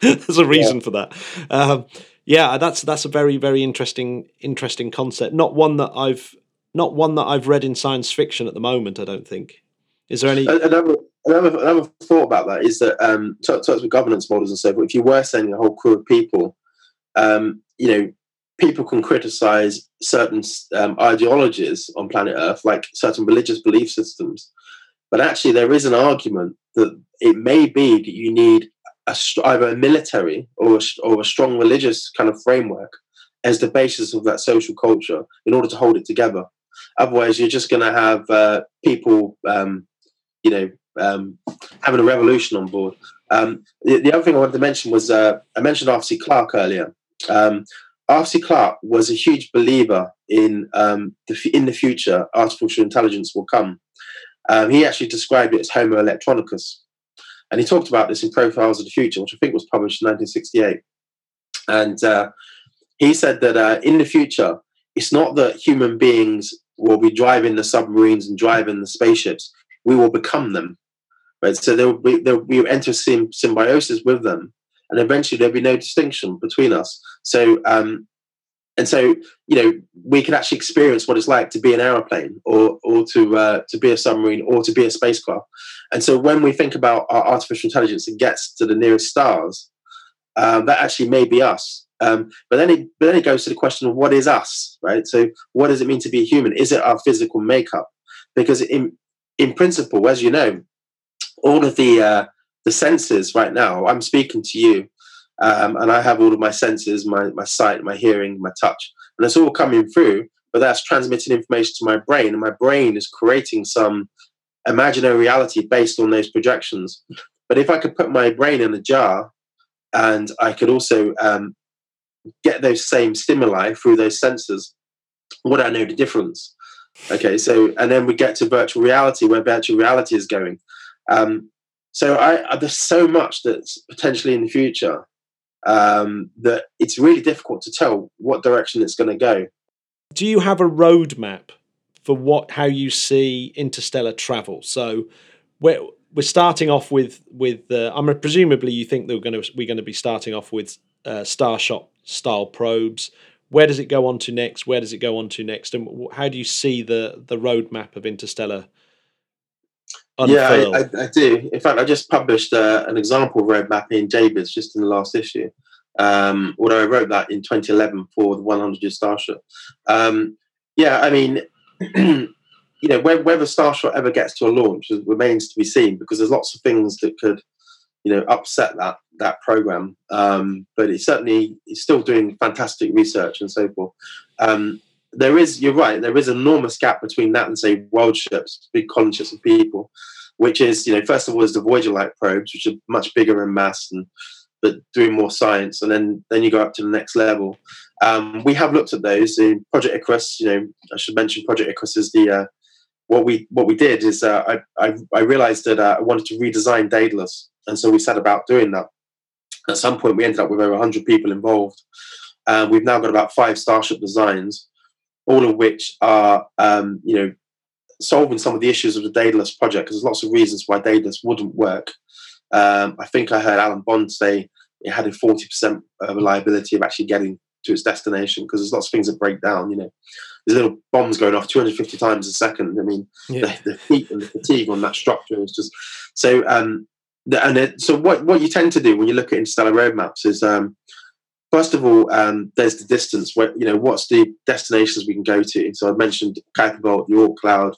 there's a reason yeah. for that. Um, yeah, that's that's a very, very interesting, interesting concept. Not one that I've not one that I've read in science fiction at the moment, I don't think. Is there any another another, another thought about that is that um, talks with governance models and so forth. If you were sending a whole crew of people, um, you know. People can criticize certain um, ideologies on planet Earth, like certain religious belief systems. But actually, there is an argument that it may be that you need a, either a military or a, or a strong religious kind of framework as the basis of that social culture in order to hold it together. Otherwise, you're just going to have uh, people, um, you know, um, having a revolution on board. Um, the, the other thing I wanted to mention was uh, I mentioned R C Clarke earlier. Um, R C Clarke was a huge believer in um, the f- in the future artificial intelligence will come. Um, he actually described it as Homo electronicus. And he talked about this in Profiles of the Future, which I think was published in nineteen sixty-eight. And uh, he said that uh, in the future, it's not that human beings will be driving the submarines and driving the spaceships. We will become them. Right? So there will be, there will be enter symb- symbiosis with them. And eventually there'll be no distinction between us. So, um, and so, you know, we can actually experience what it's like to be an aeroplane or or to uh, to be a submarine or to be a spacecraft. And so when we think about our artificial intelligence and gets to the nearest stars, um, that actually may be us. Um, but then it but then it goes to the question of what is us, right? So what does it mean to be a human? Is it our physical makeup? Because in in principle, as you know, all of the... Uh, The senses right now, I'm speaking to you, um, and I have all of my senses, my, my sight, my hearing, my touch, and it's all coming through, but that's transmitting information to my brain, and my brain is creating some imaginary reality based on those projections. But if I could put my brain in a jar and I could also um, get those same stimuli through those sensors, would I know the difference? Okay, so, and then we get to virtual reality, where virtual reality is going. Um, so I, there's so much that's potentially in the future um, that it's really difficult to tell what direction it's going to go. Do you have a roadmap for what how you see interstellar travel? So we're, we're starting off with with uh, I mean, presumably you think they're going to we're going to be starting off with uh, Starshot style probes. Where does it go on to next? Where does it go on to next? And how do you see the the roadmap of interstellar unfurl? Yeah, I, I, I do. In fact, I just published uh, an example roadmap in J B I S just in the last issue. Um, although I wrote that in twenty eleven for the one hundred year Starshot. Um, yeah, I mean, you know, whether Starshot ever gets to a launch remains to be seen, because there's lots of things that could, you know, upset that that program. Um, but it's certainly it's still doing fantastic research and so forth. Um, there is, you're right, there is an enormous gap between that and, say, world ships, big colony ships of people, which is, you know, first of all, is the Voyager-like probes, which are much bigger in mass and but doing more science, and then, then you go up to the next level. Um, we have looked at those in Project Icarus. You know, I should mention Project Icarus is the uh, what we what we did is uh, I, I I realized that uh, I wanted to redesign Daedalus, and so we set about doing that. At some point, we ended up with over one hundred people involved. Um, we've now got about five Starship designs, all of which are um, you know solving some of the issues of the Daedalus project, because there's lots of reasons why Daedalus wouldn't work. Um, I think I heard Alan Bond say it had a forty percent reliability of actually getting to its destination, because there's lots of things that break down. You know, there's little bombs going off two hundred fifty times a second. I mean, yeah. the, the heat and the fatigue on that structure is just so. Um, the, and it, so, what what you tend to do when you look at interstellar roadmaps is, um, first of all, um, there's the distance. Where you know what's the destinations we can go to. And so I mentioned Kuiper Belt, the Oort Cloud.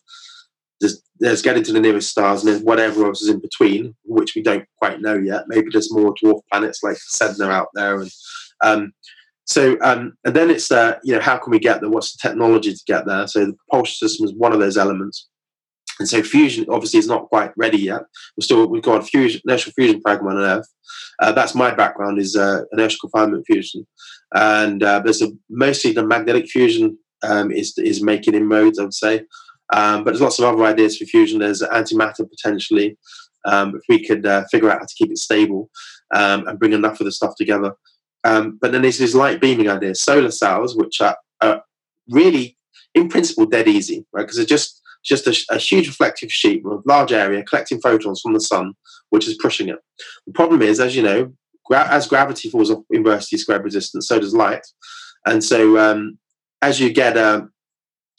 There's, there's getting to the nearest stars, and there's whatever else is in between, which we don't quite know yet. Maybe there's more dwarf planets like Sedna out there, and um, so um, and then it's uh, you know how can we get there? What's the technology to get there? So the propulsion system is one of those elements, and so fusion obviously is not quite ready yet. We're still we've got a fusion, inertial fusion program on Earth. Uh, that's my background is uh, inertial confinement fusion, and uh, there's a, mostly the magnetic fusion um, is is making inroads, I would say. Um, but there's lots of other ideas for fusion. There's antimatter potentially, um, if we could uh, figure out how to keep it stable um, and bring enough of the stuff together. Um, but then there's these light beaming ideas, solar cells, which are, are really, in principle, dead easy, right? Because they're just just a, a huge reflective sheet with a large area collecting photons from the sun, which is pushing it. The problem is, as you know, gra- as gravity falls off inversely squared resistance, so does light. And so um, as you get uh,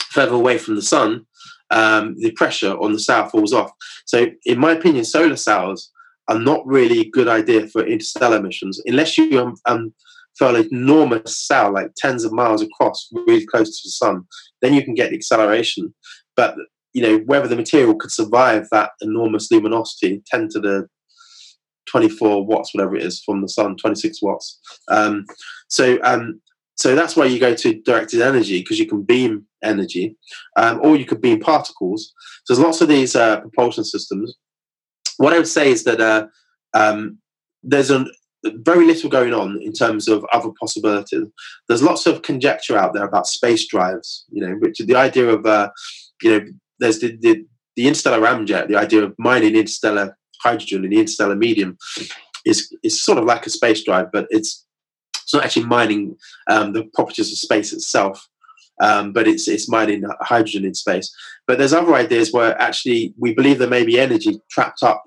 further away from the sun, Um, the pressure on the cell falls off. So in my opinion, solar cells are not really a good idea for interstellar missions unless you um, um, furl an enormous cell like tens of miles across really close to the sun. Then you can get the acceleration. But you know whether the material could survive that enormous luminosity, ten to the twenty-four watts, whatever it is, from the sun, twenty-six watts. Um, so um, so that's why you go to directed energy, because you can beam energy, um, or you could beam particles. So there's lots of these uh, propulsion systems. What I would say is that uh, um, there's an, very little going on in terms of other possibilities. There's lots of conjecture out there about space drives, you know, which is the idea of, uh, you know, there's the, the, the interstellar ramjet, the idea of mining interstellar hydrogen in the interstellar medium is, is sort of like a space drive, but it's, it's not actually mining um, the properties of space itself. Um, but it's it's mining hydrogen in space. But there's other ideas where actually we believe there may be energy trapped up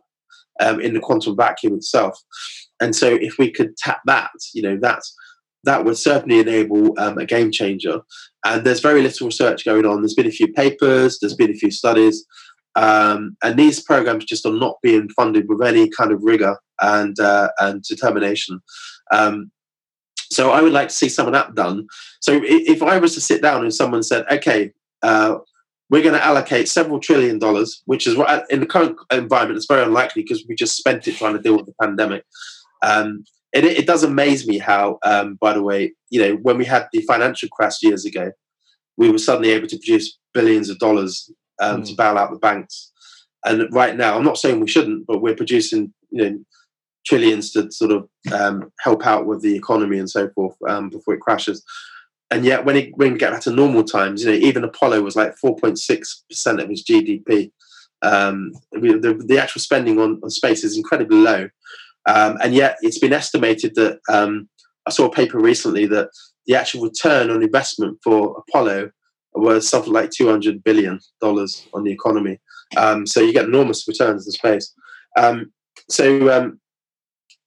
um, in the quantum vacuum itself, and so if we could tap that, you know, that that would certainly enable um, a game changer. And there's very little research going on. There's been a few papers. There's been a few studies, um, and these programs just are not being funded with any kind of rigor and uh, and determination. Um, So I would like to see some of that done. So if I was to sit down and someone said, okay, uh, we're going to allocate several trillion dollars, which is what in the current environment is very unlikely because we just spent it trying to deal with the pandemic. Um, it, it does amaze me how, um, by the way, you know, when we had the financial crash years ago, we were suddenly able to produce billions of dollars um, mm. to bail out the banks. And right now, I'm not saying we shouldn't, but we're producing, you know, trillions to sort of um, help out with the economy and so forth um, before it crashes. And yet, when it, when we get back to normal times, you know, even Apollo was like four point six percent of his G D P. Um, the, the actual spending on, on space is incredibly low. Um, and yet, it's been estimated that um, I saw a paper recently that the actual return on investment for Apollo was something like two hundred billion dollars on the economy. Um, so you get enormous returns in space. Um, so, um,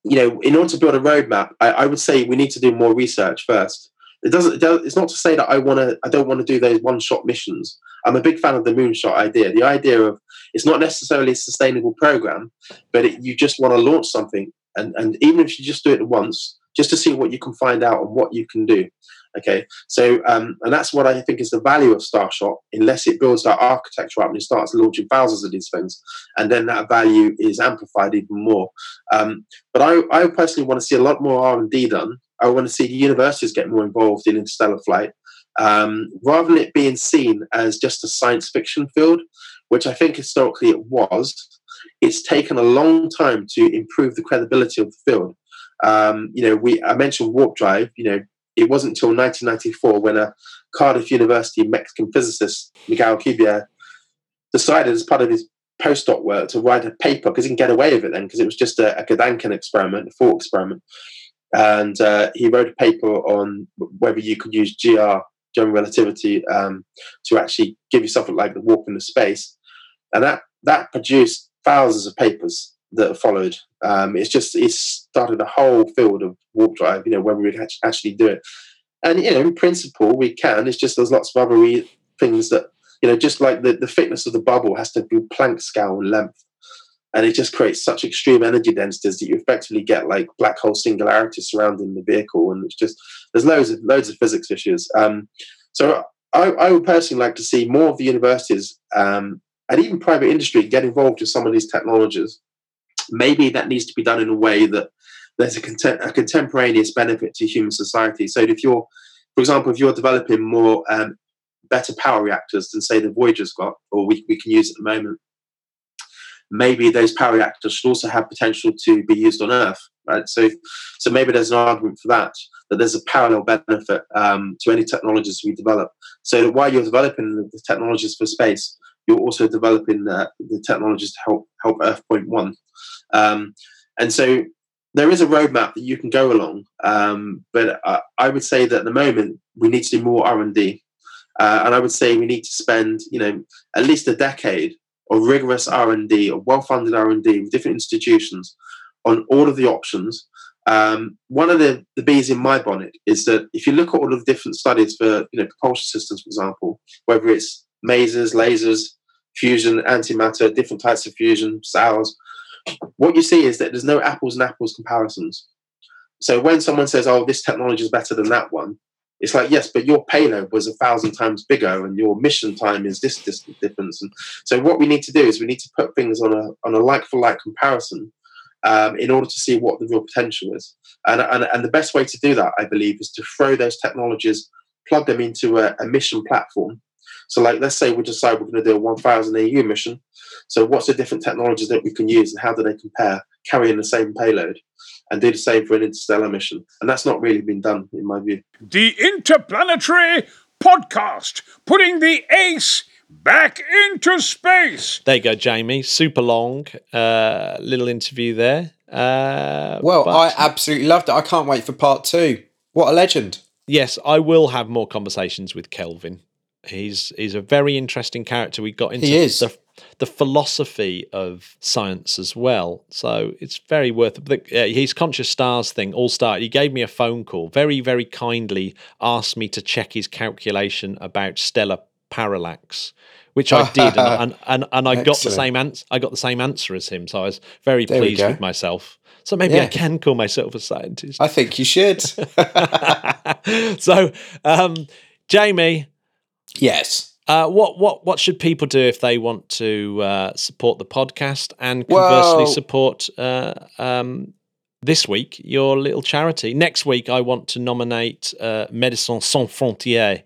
you know, in order to build a roadmap, I, I would say we need to do more research first. It doesn't. It does, it's not to say that I want to. I don't want to do those one-shot missions. I'm a big fan of the moonshot idea. The idea of it's not necessarily a sustainable program, but it, you just want to launch something, and, and even if you just do it once, just to see what you can find out and what you can do. Okay, so um, and that's what I think is the value of Starshot. Unless it builds that architecture up and it starts launching thousands of these things, and then that value is amplified even more. Um, but I, I personally want to see a lot more R and D done. I want to see the universities get more involved in interstellar flight, um, rather than it being seen as just a science fiction field, which I think historically it was. It's taken a long time to improve the credibility of the field. Um, you know, we I mentioned warp drive. You know, it wasn't until nineteen ninety-four when a Cardiff University Mexican physicist, Miguel Alcubierre, decided as part of his postdoc work to write a paper, because he can get away with it then, because it was just a, a Gedanken experiment, a thought experiment. And uh, he wrote a paper on whether you could use G R, general relativity, um, to actually give you something like the warp into space. And that that produced thousands of papers that have followed. Um, it's just, it started a whole field of warp drive, you know, when we actually do it. And, you know, in principle, we can. It's just there's lots of other re- things that, you know, just like the, the thickness of the bubble has to be Planck scale length. And it just creates such extreme energy densities that you effectively get like black hole singularities surrounding the vehicle. And it's just, there's loads of loads of physics issues. Um, so I, I would personally like to see more of the universities um, and even private industry get involved with some of these technologies. Maybe that needs to be done in a way that there's a, contem- a contemporaneous benefit to human society. So if you're, for example, if you're developing more um, better power reactors than say the Voyager's got, or we, we can use at the moment, maybe those power reactors should also have potential to be used on Earth, right? So so maybe there's an argument for that, that there's a parallel benefit um, to any technologies we develop. So that while you're developing the technologies for space, you're also developing the, the technologies to help help Earth point one. Um, and so there is a roadmap that you can go along, um, but I, I would say that at the moment, we need to do more R and D. Uh, and I would say we need to spend, you know, at least a decade of rigorous R and D, or well-funded R and D with different institutions on all of the options. Um, one of the, the bees in my bonnet is that if you look at all of the different studies for, you know, propulsion systems, for example, whether it's masers, lasers, fusion, antimatter, different types of fusion, cells, what you see is that there's no apples and apples comparisons. So when someone says, oh, this technology is better than that one, it's like, yes, but your payload was a thousand times bigger and your mission time is this, this difference. And so what we need to do is we need to put things on a on a like-for-like comparison um, in order to see what the real potential is. And, and and the best way to do that, I believe, is to throw those technologies, plug them into a, a mission platform. So like, let's say we decide we're going to do a one thousand A U mission. So what's the different technologies that we can use and how do they compare, carrying the same payload? And do the same for an interstellar mission. And that's not really been done, in my view. The Interplanetary Podcast, putting the ace back into space. There you go, Jamie. Super long uh, little interview there. Uh, well, but... I absolutely loved it. I can't wait for part two. What a legend. Yes, I will have more conversations with Kelvin. He's he's a very interesting character. We got into the, the philosophy of science as well, so it's very worth it. Uh, his Conscious Stars thing all started. He gave me a phone call, very very kindly asked me to check his calculation about stellar parallax, which I did, and and, and, and I got the same answer. I got the same answer as him, so I was very there pleased with myself. So maybe yeah. I can call myself a scientist. I think you should. So, um, Jamie. Yes. Uh, what what what should people do if they want to uh, support the podcast and conversely well, support uh, um, this week your little charity? Next week, I want to nominate uh, Médecins Sans Frontières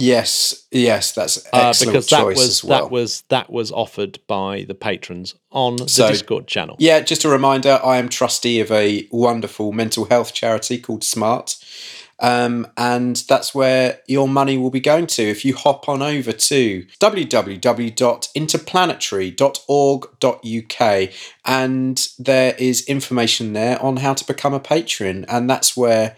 Yes, yes, that's excellent uh, because that choice was, as well. That was that was offered by the patrons on so, the Discord channel. Yeah, just a reminder: I am trustee of a wonderful mental health charity called Smart, um, and that's where your money will be going to. If you hop on over to w w w dot interplanetary dot org dot u k, and there is information there on how to become a patron, and that's where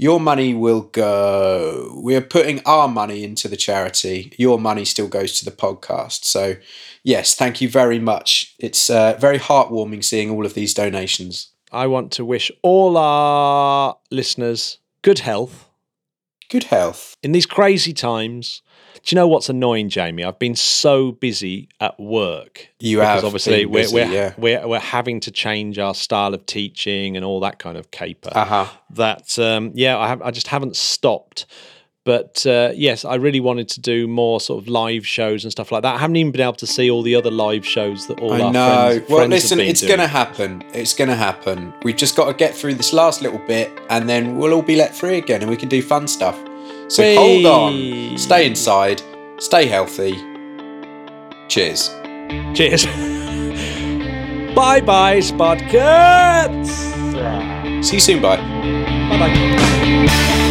your money will go. We're putting our money into the charity. Your money still goes to the podcast. So, yes, thank you very much. It's uh, very heartwarming seeing all of these donations. I want to wish all our listeners good health. Good health. In these crazy times. Do you know what's annoying, Jamie? I've been so busy at work. You have. Because obviously been busy, we're, we're, yeah. we're, we're having to change our style of teaching and all that kind of caper. Uh-huh. That, um, yeah, I, have, I just haven't stopped. But, uh, yes, I really wanted to do more sort of live shows and stuff like that. I haven't even been able to see all the other live shows that all I our know. friends, well, friends listen, have been it's going to happen. It's going to happen. We've just got to get through this last little bit and then we'll all be let free again and we can do fun stuff. So Whee. hold on, stay inside, stay healthy. Cheers. Cheers. Bye-bye, Spotcats. See you soon, bye. Bye-bye.